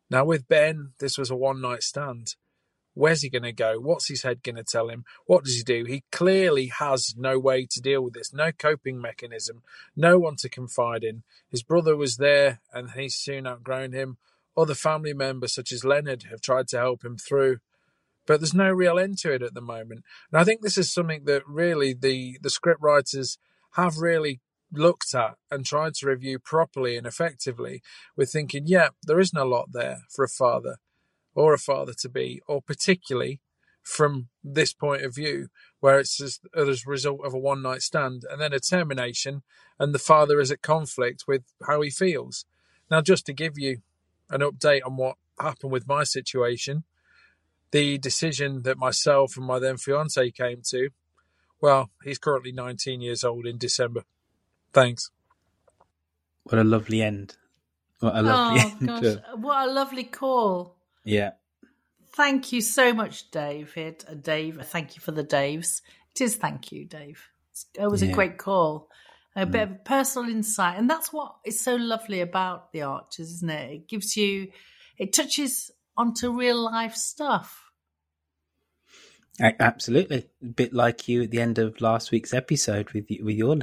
Now with Ben, this was a one-night stand. Where's he going to go? What's his head going to tell him? What does he do? He clearly has no way to deal with this, no coping mechanism, no one to confide in. His brother was there and he's soon outgrown him. Other family members such as Leonard have tried to help him through, but there's no real end to it at the moment. And I think this is something that really the script writers have really looked at and tried to review properly and effectively with thinking, yeah, there isn't a lot there for a father or a father-to-be, or particularly from this point of view, where it's as a result of a one-night stand and then a termination, and the father is at conflict with how he feels. Now, just to give you an update on what happened with my situation, the decision that myself and my then-fiancé came to, well, he's currently 19 years old in December. Thanks. What a lovely end. What a lovely end. Gosh, what a lovely call. Yeah. Thank you so much, David. Dave, thank you for the Daves. It is thank you, Dave. It was a great call. A bit of personal insight. And that's what is so lovely about The Archers, isn't it? It gives you, it touches onto real life stuff. Absolutely. A bit like you at the end of last week's episode with your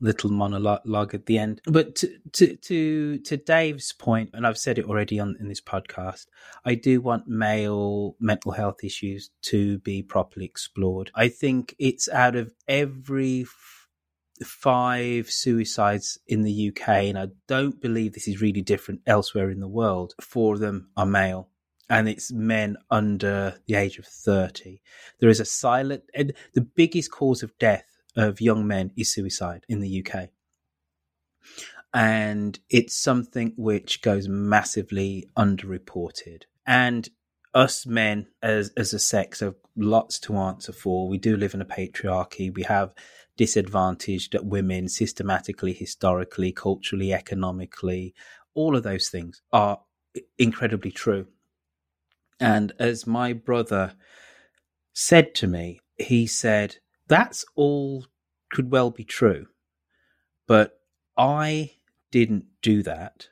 little monologue at the end. But to Dave's point, and I've said it already in this podcast, I do want male mental health issues to be properly explored. I think it's out of every five suicides in the UK, and I don't believe this is really different elsewhere in the world, 4 of them are male. And it's men under the age of 30. There is a silent, and the biggest cause of death of young men is suicide in the UK. And it's something which goes massively underreported. And us men as a sex have lots to answer for. We do live in a patriarchy. We have disadvantaged women systematically, historically, culturally, economically. All of those things are incredibly true. And as my brother said to me, he said, that's all could well be true, but I didn't do that.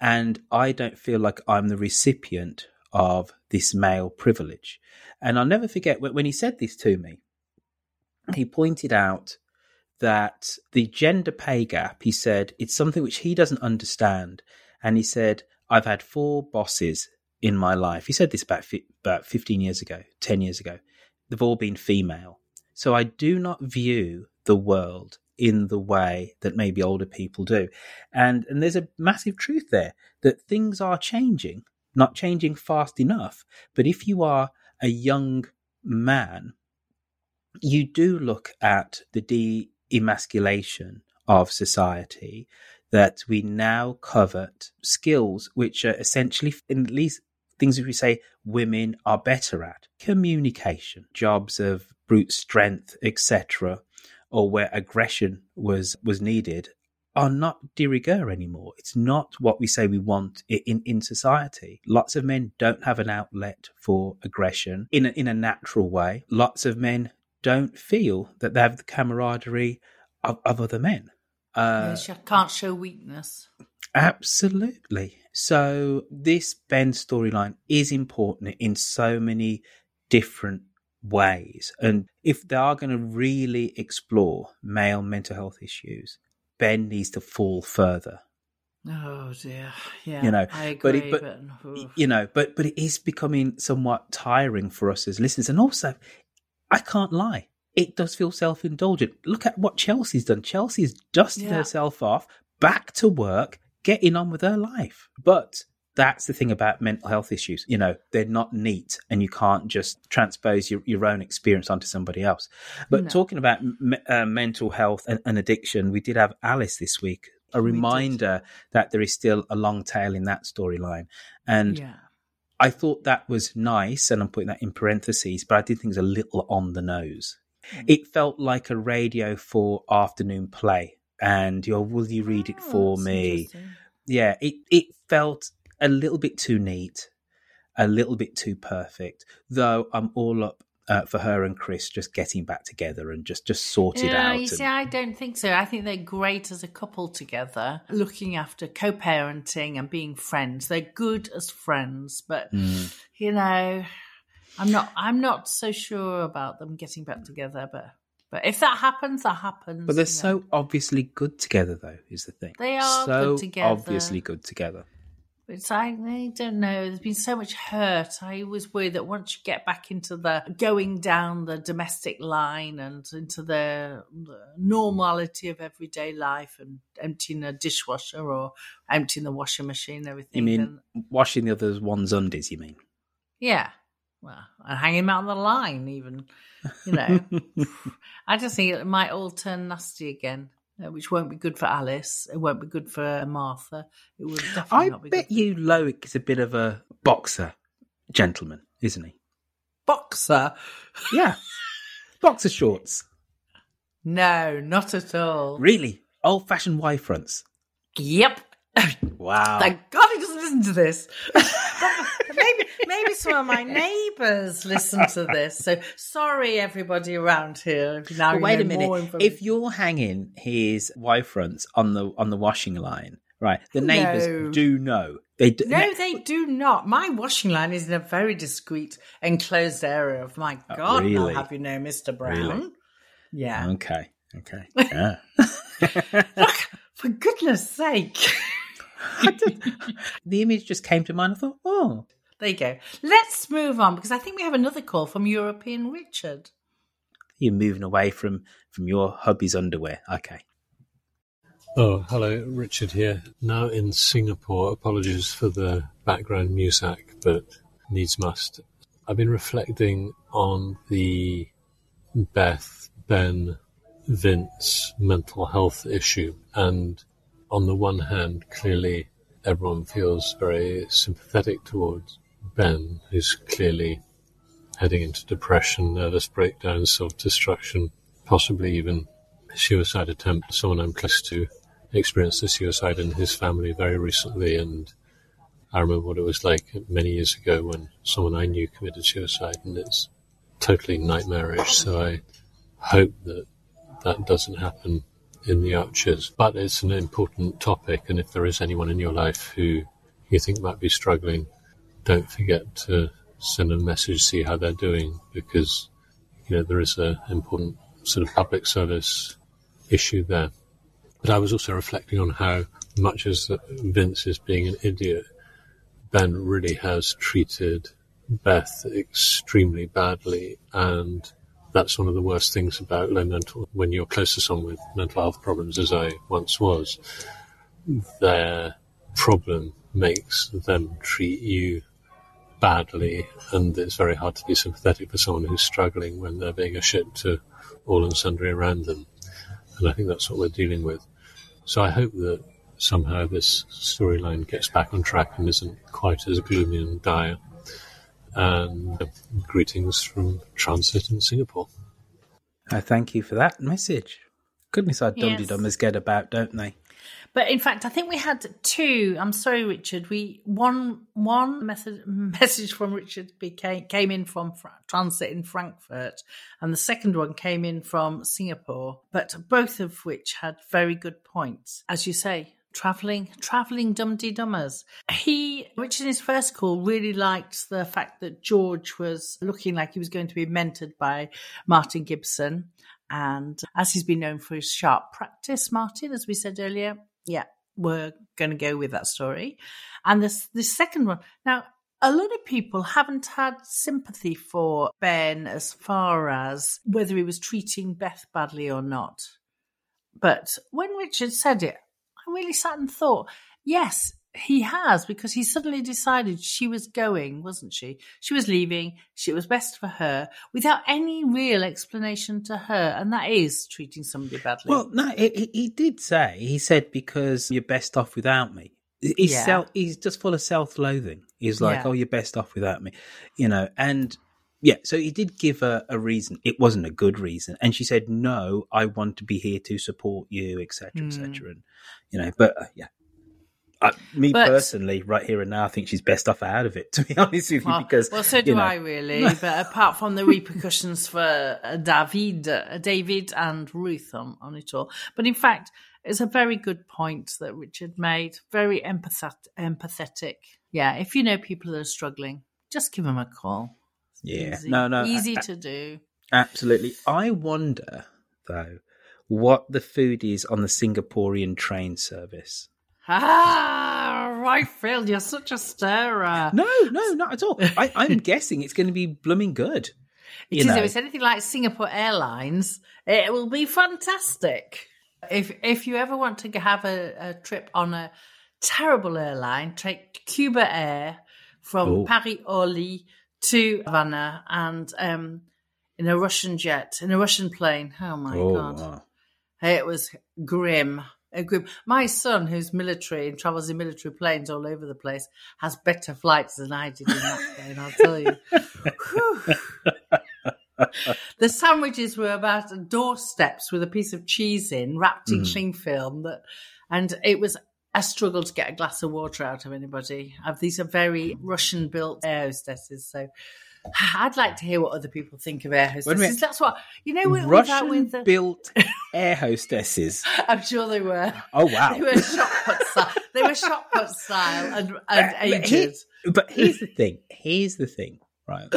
And I don't feel like I'm the recipient of this male privilege. And I'll never forget when he said this to me, he pointed out that the gender pay gap, he said, it's something which he doesn't understand. And he said, I've had 4 bosses in my life. He said this about 15 years ago, 10 years ago. They've all been female. So I do not view the world in the way that maybe older people do. And there's a massive truth there that things are changing, not changing fast enough. But if you are a young man, you do look at the de-emasculation of society, that we now covet skills which are essentially, at least things that we say women are better at. Communication, jobs of brute strength, etc., or where aggression was needed, are not de rigueur anymore. It's not what we say we want in society. Lots of men don't have an outlet for aggression in a natural way. Lots of men don't feel that they have the camaraderie of other men. You can't show weakness. Absolutely. So this Ben storyline is important in so many different ways. And if they are going to really explore male mental health issues, Ben needs to fall further. Oh dear. Yeah. You know, I agree, but it is becoming somewhat tiring for us as listeners. And also, I can't lie, it does feel self-indulgent. Look at what Chelsea's done. Chelsea's dusted herself off, back to work, getting on with her life. But that's the thing about mental health issues. You know, they're not neat, and you can't just transpose your own experience onto somebody else. But talking about mental health and addiction, we did have Alice this week. A reminder that there is still a long tail in that storyline. And I thought that was nice, and I'm putting that in parentheses, but I did think it was a little on the nose. It felt like a radio for afternoon play, and will you read it for me? Yeah, it felt a little bit too neat, a little bit too perfect, though I'm all up for her and Chris just getting back together and just sorted out. You see, I don't think so. I think they're great as a couple together, looking after co-parenting and being friends. They're good as friends, but, you know... I'm not so sure about them getting back together, but if that happens, that happens. But they're so obviously good together, though, is the thing. They are so good together. Obviously good together. It's like, I don't know, there's been so much hurt. I always worry that once you get back into the going down the domestic line and into the normality of everyday life and emptying a dishwasher or emptying the washing machine and everything. You mean washing the other one's undies, you mean? Yeah. Well, and hang him out on the line even, you know. I just think it might all turn nasty again, which won't be good for Alice. It won't be good for Martha. It will definitely not be good. I bet you Loic is a bit of a boxer gentleman, isn't he? Boxer? Yeah. Boxer shorts. No, not at all. Really? Old-fashioned Y-fronts? Yep. Wow. Thank God he doesn't listen to this. Maybe some of my neighbours listen to this. So sorry, everybody around here. Now wait a minute. If you're hanging his Y-fronts on the washing line, right, the neighbours do know. They do. No, they do not. My washing line is in a very discreet, enclosed area. Of my God, really? I'll have you know, Mr. Brown. Really? Yeah. Okay. Yeah. Look, for goodness sake. The image just came to mind. I thought, oh. There you go. Let's move on, because I think we have another call from European Richard. You're moving away from your hubby's underwear. Okay. Oh, hello. Richard here. Now in Singapore. Apologies for the background music, but needs must. I've been reflecting on the Beth, Ben, Vince mental health issue. And on the one hand, clearly everyone feels very sympathetic towards Ben, who's clearly heading into depression, nervous breakdown, self-destruction, possibly even a suicide attempt. Someone I'm close to experienced a suicide in his family very recently, and I remember what it was like many years ago when someone I knew committed suicide, and it's totally nightmarish. So I hope that doesn't happen in the Archers. But it's an important topic, and if there is anyone in your life who you think might be struggling, don't forget to send a message, see how they're doing, because, you know, there is an important sort of public service issue there. But I was also reflecting on how much as Vince is being an idiot, Ben really has treated Beth extremely badly, and that's one of the worst things about when you're close to someone with mental health problems, as I once was. Their problem makes them treat you badly, and it's very hard to be sympathetic for someone who's struggling when they're being a shit to all and sundry around them. And I think that's what we're dealing with. So I hope that somehow this storyline gets back on track and isn't quite as gloomy and dire. And greetings from Transit in Singapore. I thank you for that message. Goodness, our Dumpty Dummers get about, don't they? But in fact, I think we had two. I'm sorry, Richard. One message from Richard came in from Transit in Frankfurt, and the second one came in from Singapore. But both of which had very good points, as you say. Travelling Dumpty Dummers. Richard in his first call really liked the fact that George was looking like he was going to be mentored by Martin Gibson. And as he's been known for his sharp practice, Martin, as we said earlier, we're going to go with that story. And the second one. Now, a lot of people haven't had sympathy for Ben as far as whether he was treating Beth badly or not. But when Richard said it, I really sat and thought, yes, he has, because he suddenly decided she was going, wasn't she? She was leaving. It was best for her without any real explanation to her. And that is treating somebody badly. Well, no, he did say, he said, because you're best off without me. He's just full of self-loathing. He's like, oh, you're best off without me, you know, and... Yeah, so he did give her a reason. It wasn't a good reason. And she said, no, I want to be here to support you, etc., etc. And, you know, but personally, right here and now, I think she's best off out of it, to be honest with you. I really. But apart from the repercussions for David and Ruth on it all. But in fact, it's a very good point that Richard made. Very empathetic. Yeah, if you know people that are struggling, just give them a call. Yeah, easy to do. Absolutely. I wonder, though, what the food is on the Singaporean train service. Royfield, you're such a stirrer. No, not at all. I'm guessing it's going to be blooming good. Because if it's anything like Singapore Airlines, it will be fantastic. If you ever want to have a trip on a terrible airline, take Cuba Air from Paris Orly to Havana, and in a Russian jet, in a Russian plane. Oh, my God. Wow. It was grim. My son, who's military and travels in military planes all over the place, has better flights than I did in that plane, I'll tell you. The sandwiches were about doorsteps with a piece of cheese in, wrapped in cling film. And it was... I struggled to get a glass of water out of anybody. These are very Russian-built air hostesses, so I'd like to hear what other people think of air hostesses. That's what, you know, Russian-built air hostesses. I'm sure they were. Oh, wow. They were shot put style. They were shot put style and aged. But here's the thing, right?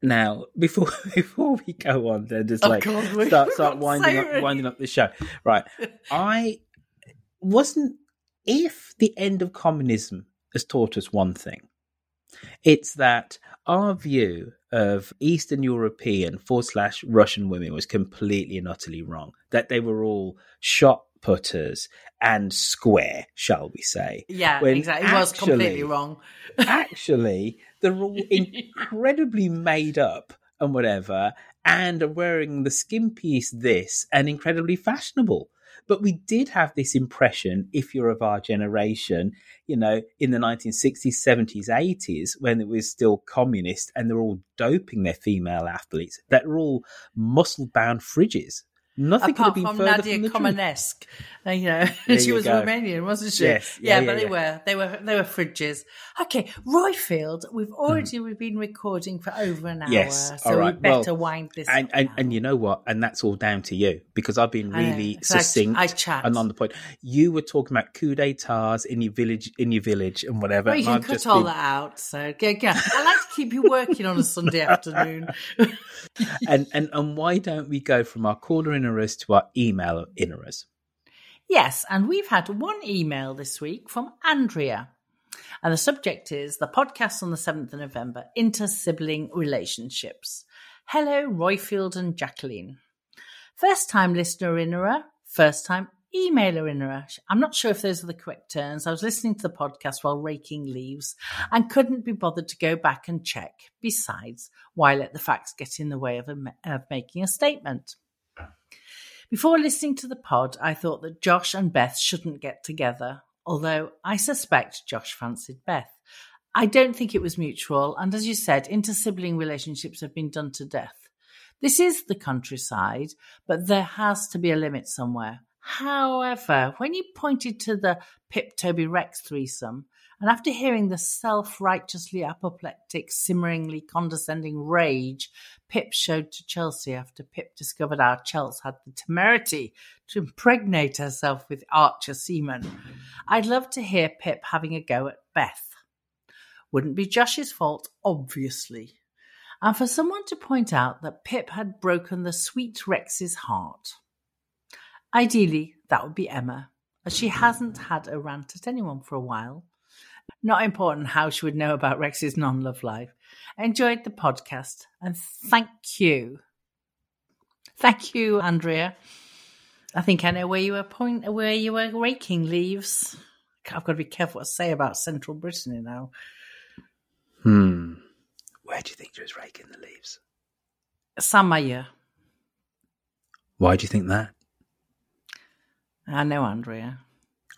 Now, before we go on, then just start winding up the show, right? If the end of communism has taught us one thing, it's that our view of Eastern European / Russian women was completely and utterly wrong, that they were all shot putters and square, shall we say. Yeah, when exactly. It was completely wrong. Actually, they're all incredibly made up and whatever, and are wearing the skin piece this and incredibly fashionable. But we did have this impression, if you're of our generation, you know, in the 1960s, 70s, 80s, when it was still communist and they're all doping their female athletes, that were all muscle-bound fridges. Nothing could have been further from the Comanesque, you know, she was Romanian, wasn't she? Yes. They were fridges. Okay, Royfield, we've already been recording for over an hour, so we better wind this up. And you know what? And that's all down to you, because I've been really succinct and on the point. You were talking about coup d'états in your village, and whatever. Well, you can cut all that out. So go. I like to keep you working on a Sunday afternoon. and why don't we go from our caller in to our email inners. Yes, and we've had one email this week from Andrea, and the subject is the podcast on the 7th of November, Inter-Sibling Relationships. Hello, Royfield and Jacqueline. First-time listener innerer, first-time emailer innerer. I'm not sure if those are the correct terms. I was listening to the podcast while raking leaves and couldn't be bothered to go back and check. Besides, why let the facts get in the way of making a statement? Before listening to the pod, I thought that Josh and Beth shouldn't get together, although I suspect Josh fancied Beth. I don't think it was mutual, and as you said, inter-sibling relationships have been done to death. This is the countryside, but there has to be a limit somewhere. However, when you pointed to the Pip-Toby-Rex threesome, and after hearing the self-righteously apoplectic, simmeringly condescending rage Pip showed to Chelsea after Pip discovered our Chelsea had the temerity to impregnate herself with Archer seamen, I'd love to hear Pip having a go at Beth. Wouldn't be Josh's fault, obviously. And for someone to point out that Pip had broken the sweet Rex's heart. Ideally, that would be Emma, as she hasn't had a rant at anyone for a while. Not important how she would know about Rex's non-love life. I enjoyed the podcast, and thank you. Thank you, Andrea. I think I know where you were raking leaves. I've got to be careful what I say about Central Brittany now. Where do you think she was raking the leaves? Samaya. Why do you think that? I know, Andrea.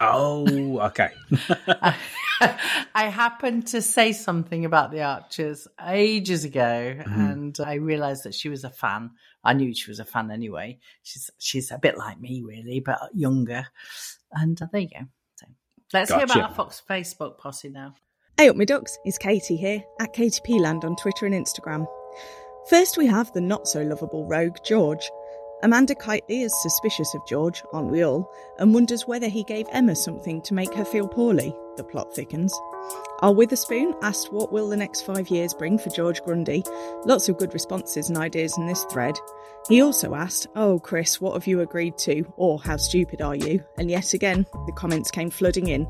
Oh, okay. I happened to say something about the Archers ages ago, and I realised that she was a fan. I knew she was a fan anyway. She's a bit like me, really, but younger. And there you go. So let's hear about our Fox Facebook posse now. Hey up my ducks, it's Katie here, at KTPland on Twitter and Instagram. First we have the not-so-lovable rogue, George. Amanda Kiteley is suspicious of George, aren't we all, and wonders whether he gave Emma something to make her feel poorly. The plot thickens. Al Witherspoon asked what will the next 5 years bring for George Grundy. Lots of good responses and ideas in this thread. He also asked, oh Chris, what have you agreed to, or how stupid are you? And yet again, the comments came flooding in.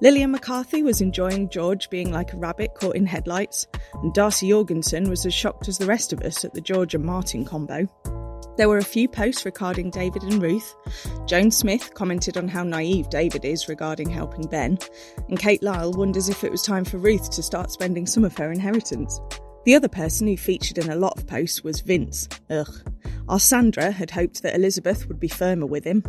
Lillian McCarthy was enjoying George being like a rabbit caught in headlights, and Darcy Jorgensen was as shocked as the rest of us at the George and Martin combo. There were a few posts regarding David and Ruth. Joan Smith commented on how naive David is regarding helping Ben, and Kate Lyle wonders if it was time for Ruth to start spending some of her inheritance. The other person who featured in a lot of posts was Vince. Ugh. Our Sandra had hoped that Elizabeth would be firmer with him.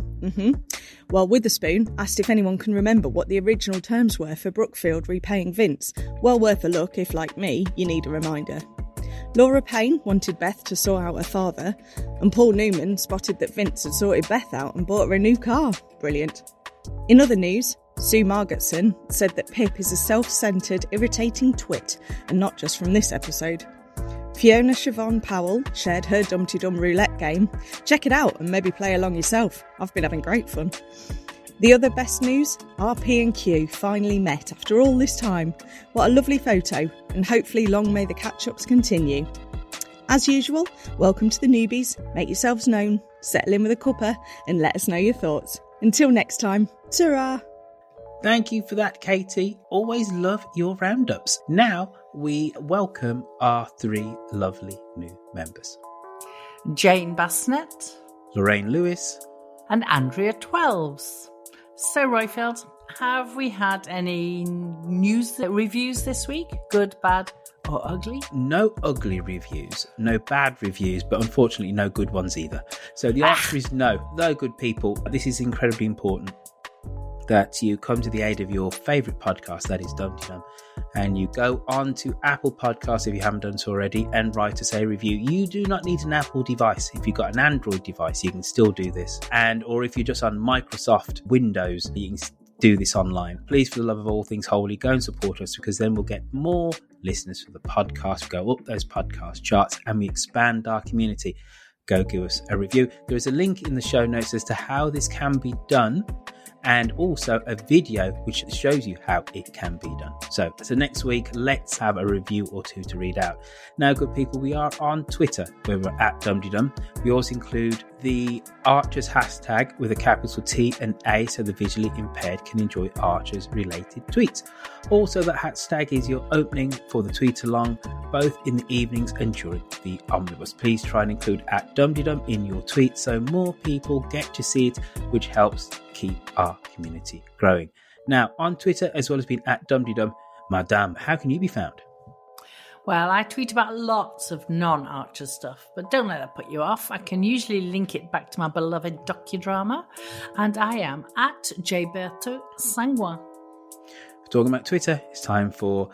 While Witherspoon asked if anyone can remember what the original terms were for Brookfield repaying Vince. Well worth a look if, like me, you need a reminder. Laura Payne wanted Beth to sort out her father, and Paul Newman spotted that Vince had sorted Beth out and bought her a new car. Brilliant. In other news, Sue Margetson said that Pip is a self-centred, irritating twit, and not just from this episode. Fiona Siobhan Powell shared her Dumpty Dum roulette game. Check it out and maybe play along yourself. I've been having great fun. The other best news, RP and Q finally met after all this time. What a lovely photo, and hopefully long may the catch-ups continue. As usual, welcome to the newbies, make yourselves known, settle in with a cuppa, and let us know your thoughts. Until next time, ta-ra! Thank you for that, Katie. Always love your roundups. Now we welcome our three lovely new members. Jane Bassnett, Lorraine Lewis, and Andrea Twelves. So, Royfield, have we had any news reviews this week? Good, bad, or ugly? No ugly reviews, no bad reviews, but unfortunately no good ones either. So the answer is no. Though good people, this is incredibly important that you come to the aid of your favourite podcast, that is Dumpty Dum, and you go on to Apple Podcasts if you haven't done so already and write us a review. You do not need an Apple device. If you've got an Android device, you can still do this. And or if you're just on Microsoft Windows, you can do this online. Please, for the love of all things holy, go and support us, because then we'll get more listeners for the podcast. We go up those podcast charts and we expand our community. Go give us a review. There is a link in the show notes as to how this can be done, and also a video which shows you how it can be done. So next week, let's have a review or two to read out. Now, good people, we are on Twitter, where we're at Dumpty Dum. We also include the Archers hashtag with a capital T and A, so the visually impaired can enjoy Archers related tweets. Also, that hashtag is your opening for the tweet along, both in the evenings and during the omnibus. Please try and include at Dumpty Dum in your tweet so more people get to see it, which helps keep our community growing. Now, on Twitter, as well as being at Dumpty Dum, Madame, how can you be found? Well, I tweet about lots of non-Archer stuff, but don't let that put you off. I can usually link it back to my beloved docudrama, and I am at jbertosangwa. Talking about Twitter, it's time for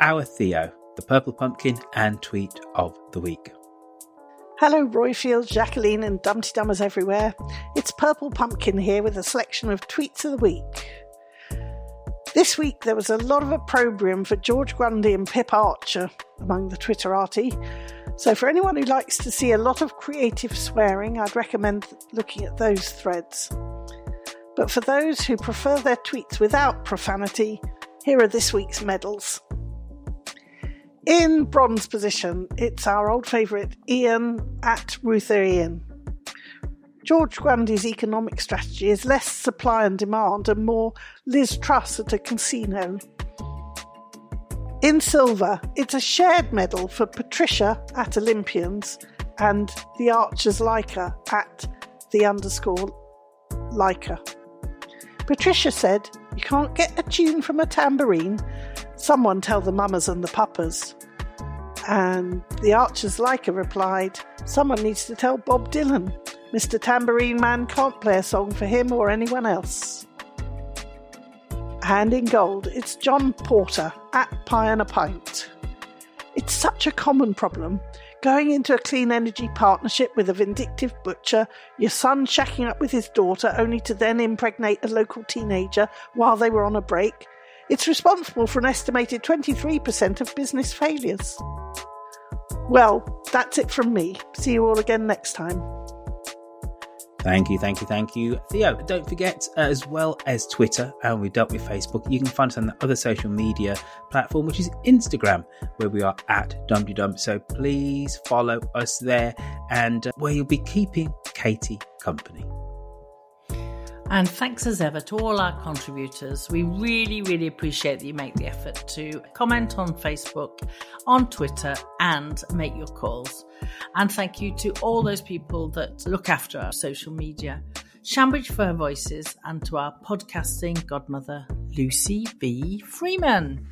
Our Theo, the Purple Pumpkin and Tweet of the Week. Hello, Royfield, Jacqueline and Dumpty Dummers everywhere. It's Purple Pumpkin here with a selection of Tweets of the Week. This week there was a lot of opprobrium for George Grundy and Pip Archer among the Twitterati. So for anyone who likes to see a lot of creative swearing, I'd recommend looking at those threads. But for those who prefer their tweets without profanity, here are this week's medals. In bronze position, it's our old favourite Ian at Ruther Ian. George Grundy's economic strategy is less supply and demand and more Liz Truss at a casino. In silver, it's a shared medal for Patricia at Olympians and the Archers Leica at the _ Leica. Patricia said, "You can't get a tune from a tambourine. Someone tell the mamas and the papas." And the Archers Leica replied, "Someone needs to tell Bob Dylan. Mr. Tambourine Man can't play a song for him or anyone else." And in gold, it's John Porter at Pie and a Pint. It's such a common problem. Going into a clean energy partnership with a vindictive butcher, your son shacking up with his daughter only to then impregnate a local teenager while they were on a break. It's responsible for an estimated 23% of business failures. Well, that's it from me. See you all again next time. Thank you, Theo. Don't forget, as well as Twitter, and we've dealt with Facebook, you can find us on the other social media platform, which is Instagram, where we are at Dumpty Dum. So please follow us there, and where you'll be keeping Katie company. And thanks as ever to all our contributors. We really, really appreciate that you make the effort to comment on Facebook, on Twitter, and make your calls. And thank you to all those people that look after our social media, Shambridge for her voices, and to our podcasting godmother, Lucy B. Freeman.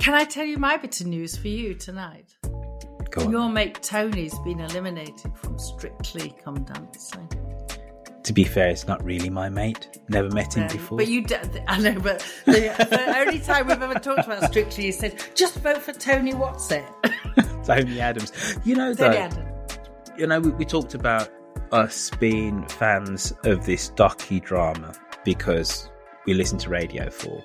Can I tell you my bit of news for you tonight? Go on. Your mate Tony's been eliminated from Strictly Come Dancing. To be fair, it's not really my mate. Never met him before. But I know, but the only time we've ever talked about Strictly, you said, just vote for Tony, what's it? Tony Adams. You know, though, you know, we talked about us being fans of this docudrama because we listened to Radio 4.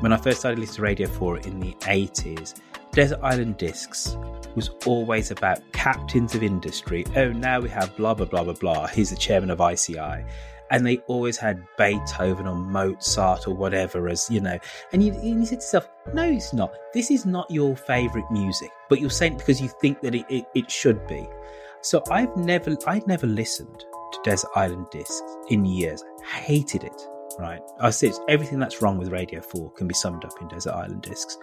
When I first started listening to Radio 4 in the 80s, Desert Island Discs was always about captains of industry. Oh, now we have blah, blah, blah, blah, blah. He's the chairman of ICI. And they always had Beethoven or Mozart or whatever as, you know. And you said to yourself, no, it's not. This is not your favourite music. But you're saying it because you think that it should be. So I'd never listened to Desert Island Discs in years. I hated it, right? I said everything that's wrong with Radio 4 can be summed up in Desert Island Discs.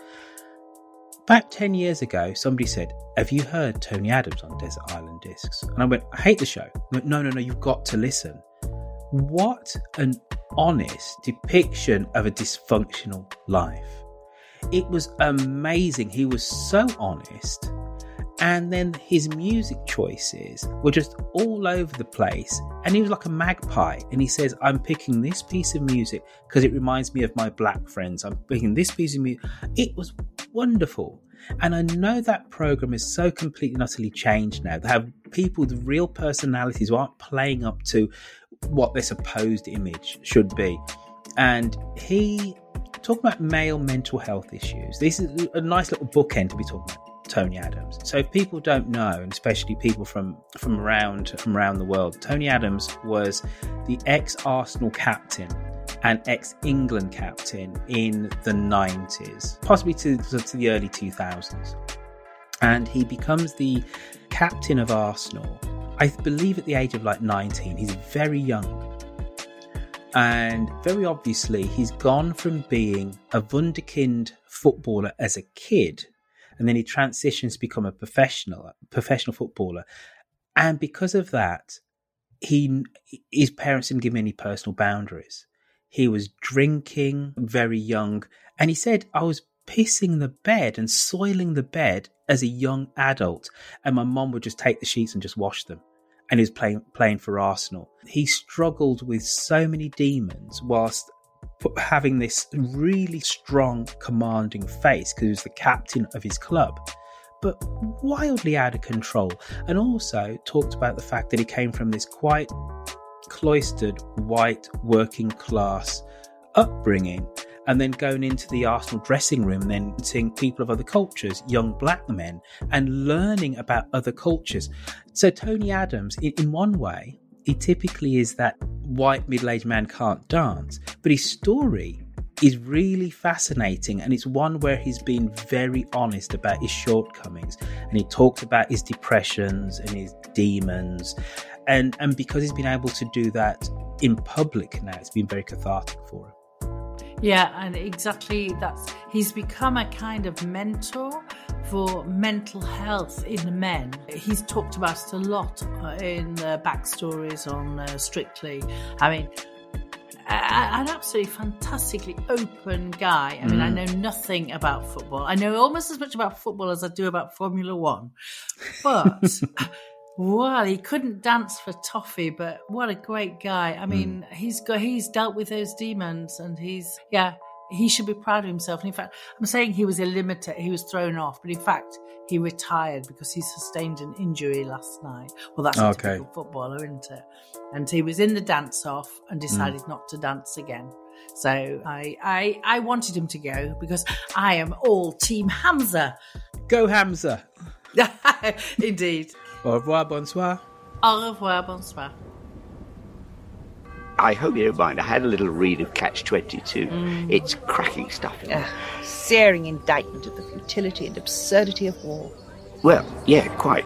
About 10 years ago, somebody said, "Have you heard Tony Adams on Desert Island Discs?" And I went, "I hate the show." I went, No, you've got to listen. What an honest depiction of a dysfunctional life. It was amazing. He was so honest. And then his music choices were just all over the place. And he was like a magpie. And he says, "I'm picking this piece of music because it reminds me of my black friends. I'm picking this piece of music." It was wonderful. And I know that program is so completely and utterly changed now. They have people with real personalities who aren't playing up to what their supposed image should be. And he talked about male mental health issues. This is a nice little bookend to be talking about Tony Adams. So if people don't know, and especially people from around the world, Tony Adams was the ex-Arsenal captain and ex-England captain in the 90s, possibly to the early 2000s. And he becomes the captain of Arsenal, I believe, at the age of like 19. He's very young. And very obviously, he's gone from being a wunderkind footballer as a kid, and then he transitions to become a professional footballer. And because of that, his parents didn't give him any personal boundaries. He was drinking very young. And he said, "I was pissing the bed and soiling the bed as a young adult, and my mum would just take the sheets and just wash them. And he was playing for Arsenal. He struggled with so many demons whilst having this really strong, commanding face, because he was the captain of his club, but wildly out of control. And also talked about the fact that he came from this quite cloistered, white, working class upbringing, and then going into the Arsenal dressing room and then seeing people of other cultures, young black men, and learning about other cultures. So Tony Adams, in one way, he typically is that white middle-aged man can't dance, but his story is really fascinating, and it's one where he's been very honest about his shortcomings, and he talks about his depressions and his demons, and because he's been able to do that in public now, it's been very cathartic for him. Yeah, and exactly that's, he's become a kind of mentor for mental health in men. He's talked about it a lot in backstories on Strictly. I mean, an absolutely fantastically open guy. I mean, I know nothing about football. I know almost as much about football as I do about Formula One. But... Well, he couldn't dance for toffee, but what a great guy. I mean, he's dealt with those demons, and he should be proud of himself. And in fact, I'm saying he was a limiter, he was thrown off, but in fact, he retired because he sustained an injury last night. Well, that's a typical footballer, isn't it? And he was in the dance-off and decided not to dance again. So I wanted him to go because I am all Team Hamza. Go Hamza. Indeed. Au revoir, bonsoir. Au revoir, bonsoir. I hope you don't mind. I had a little read of Catch-22. It's cracking stuff. Searing indictment of the futility and absurdity of war. Well, yeah, quite.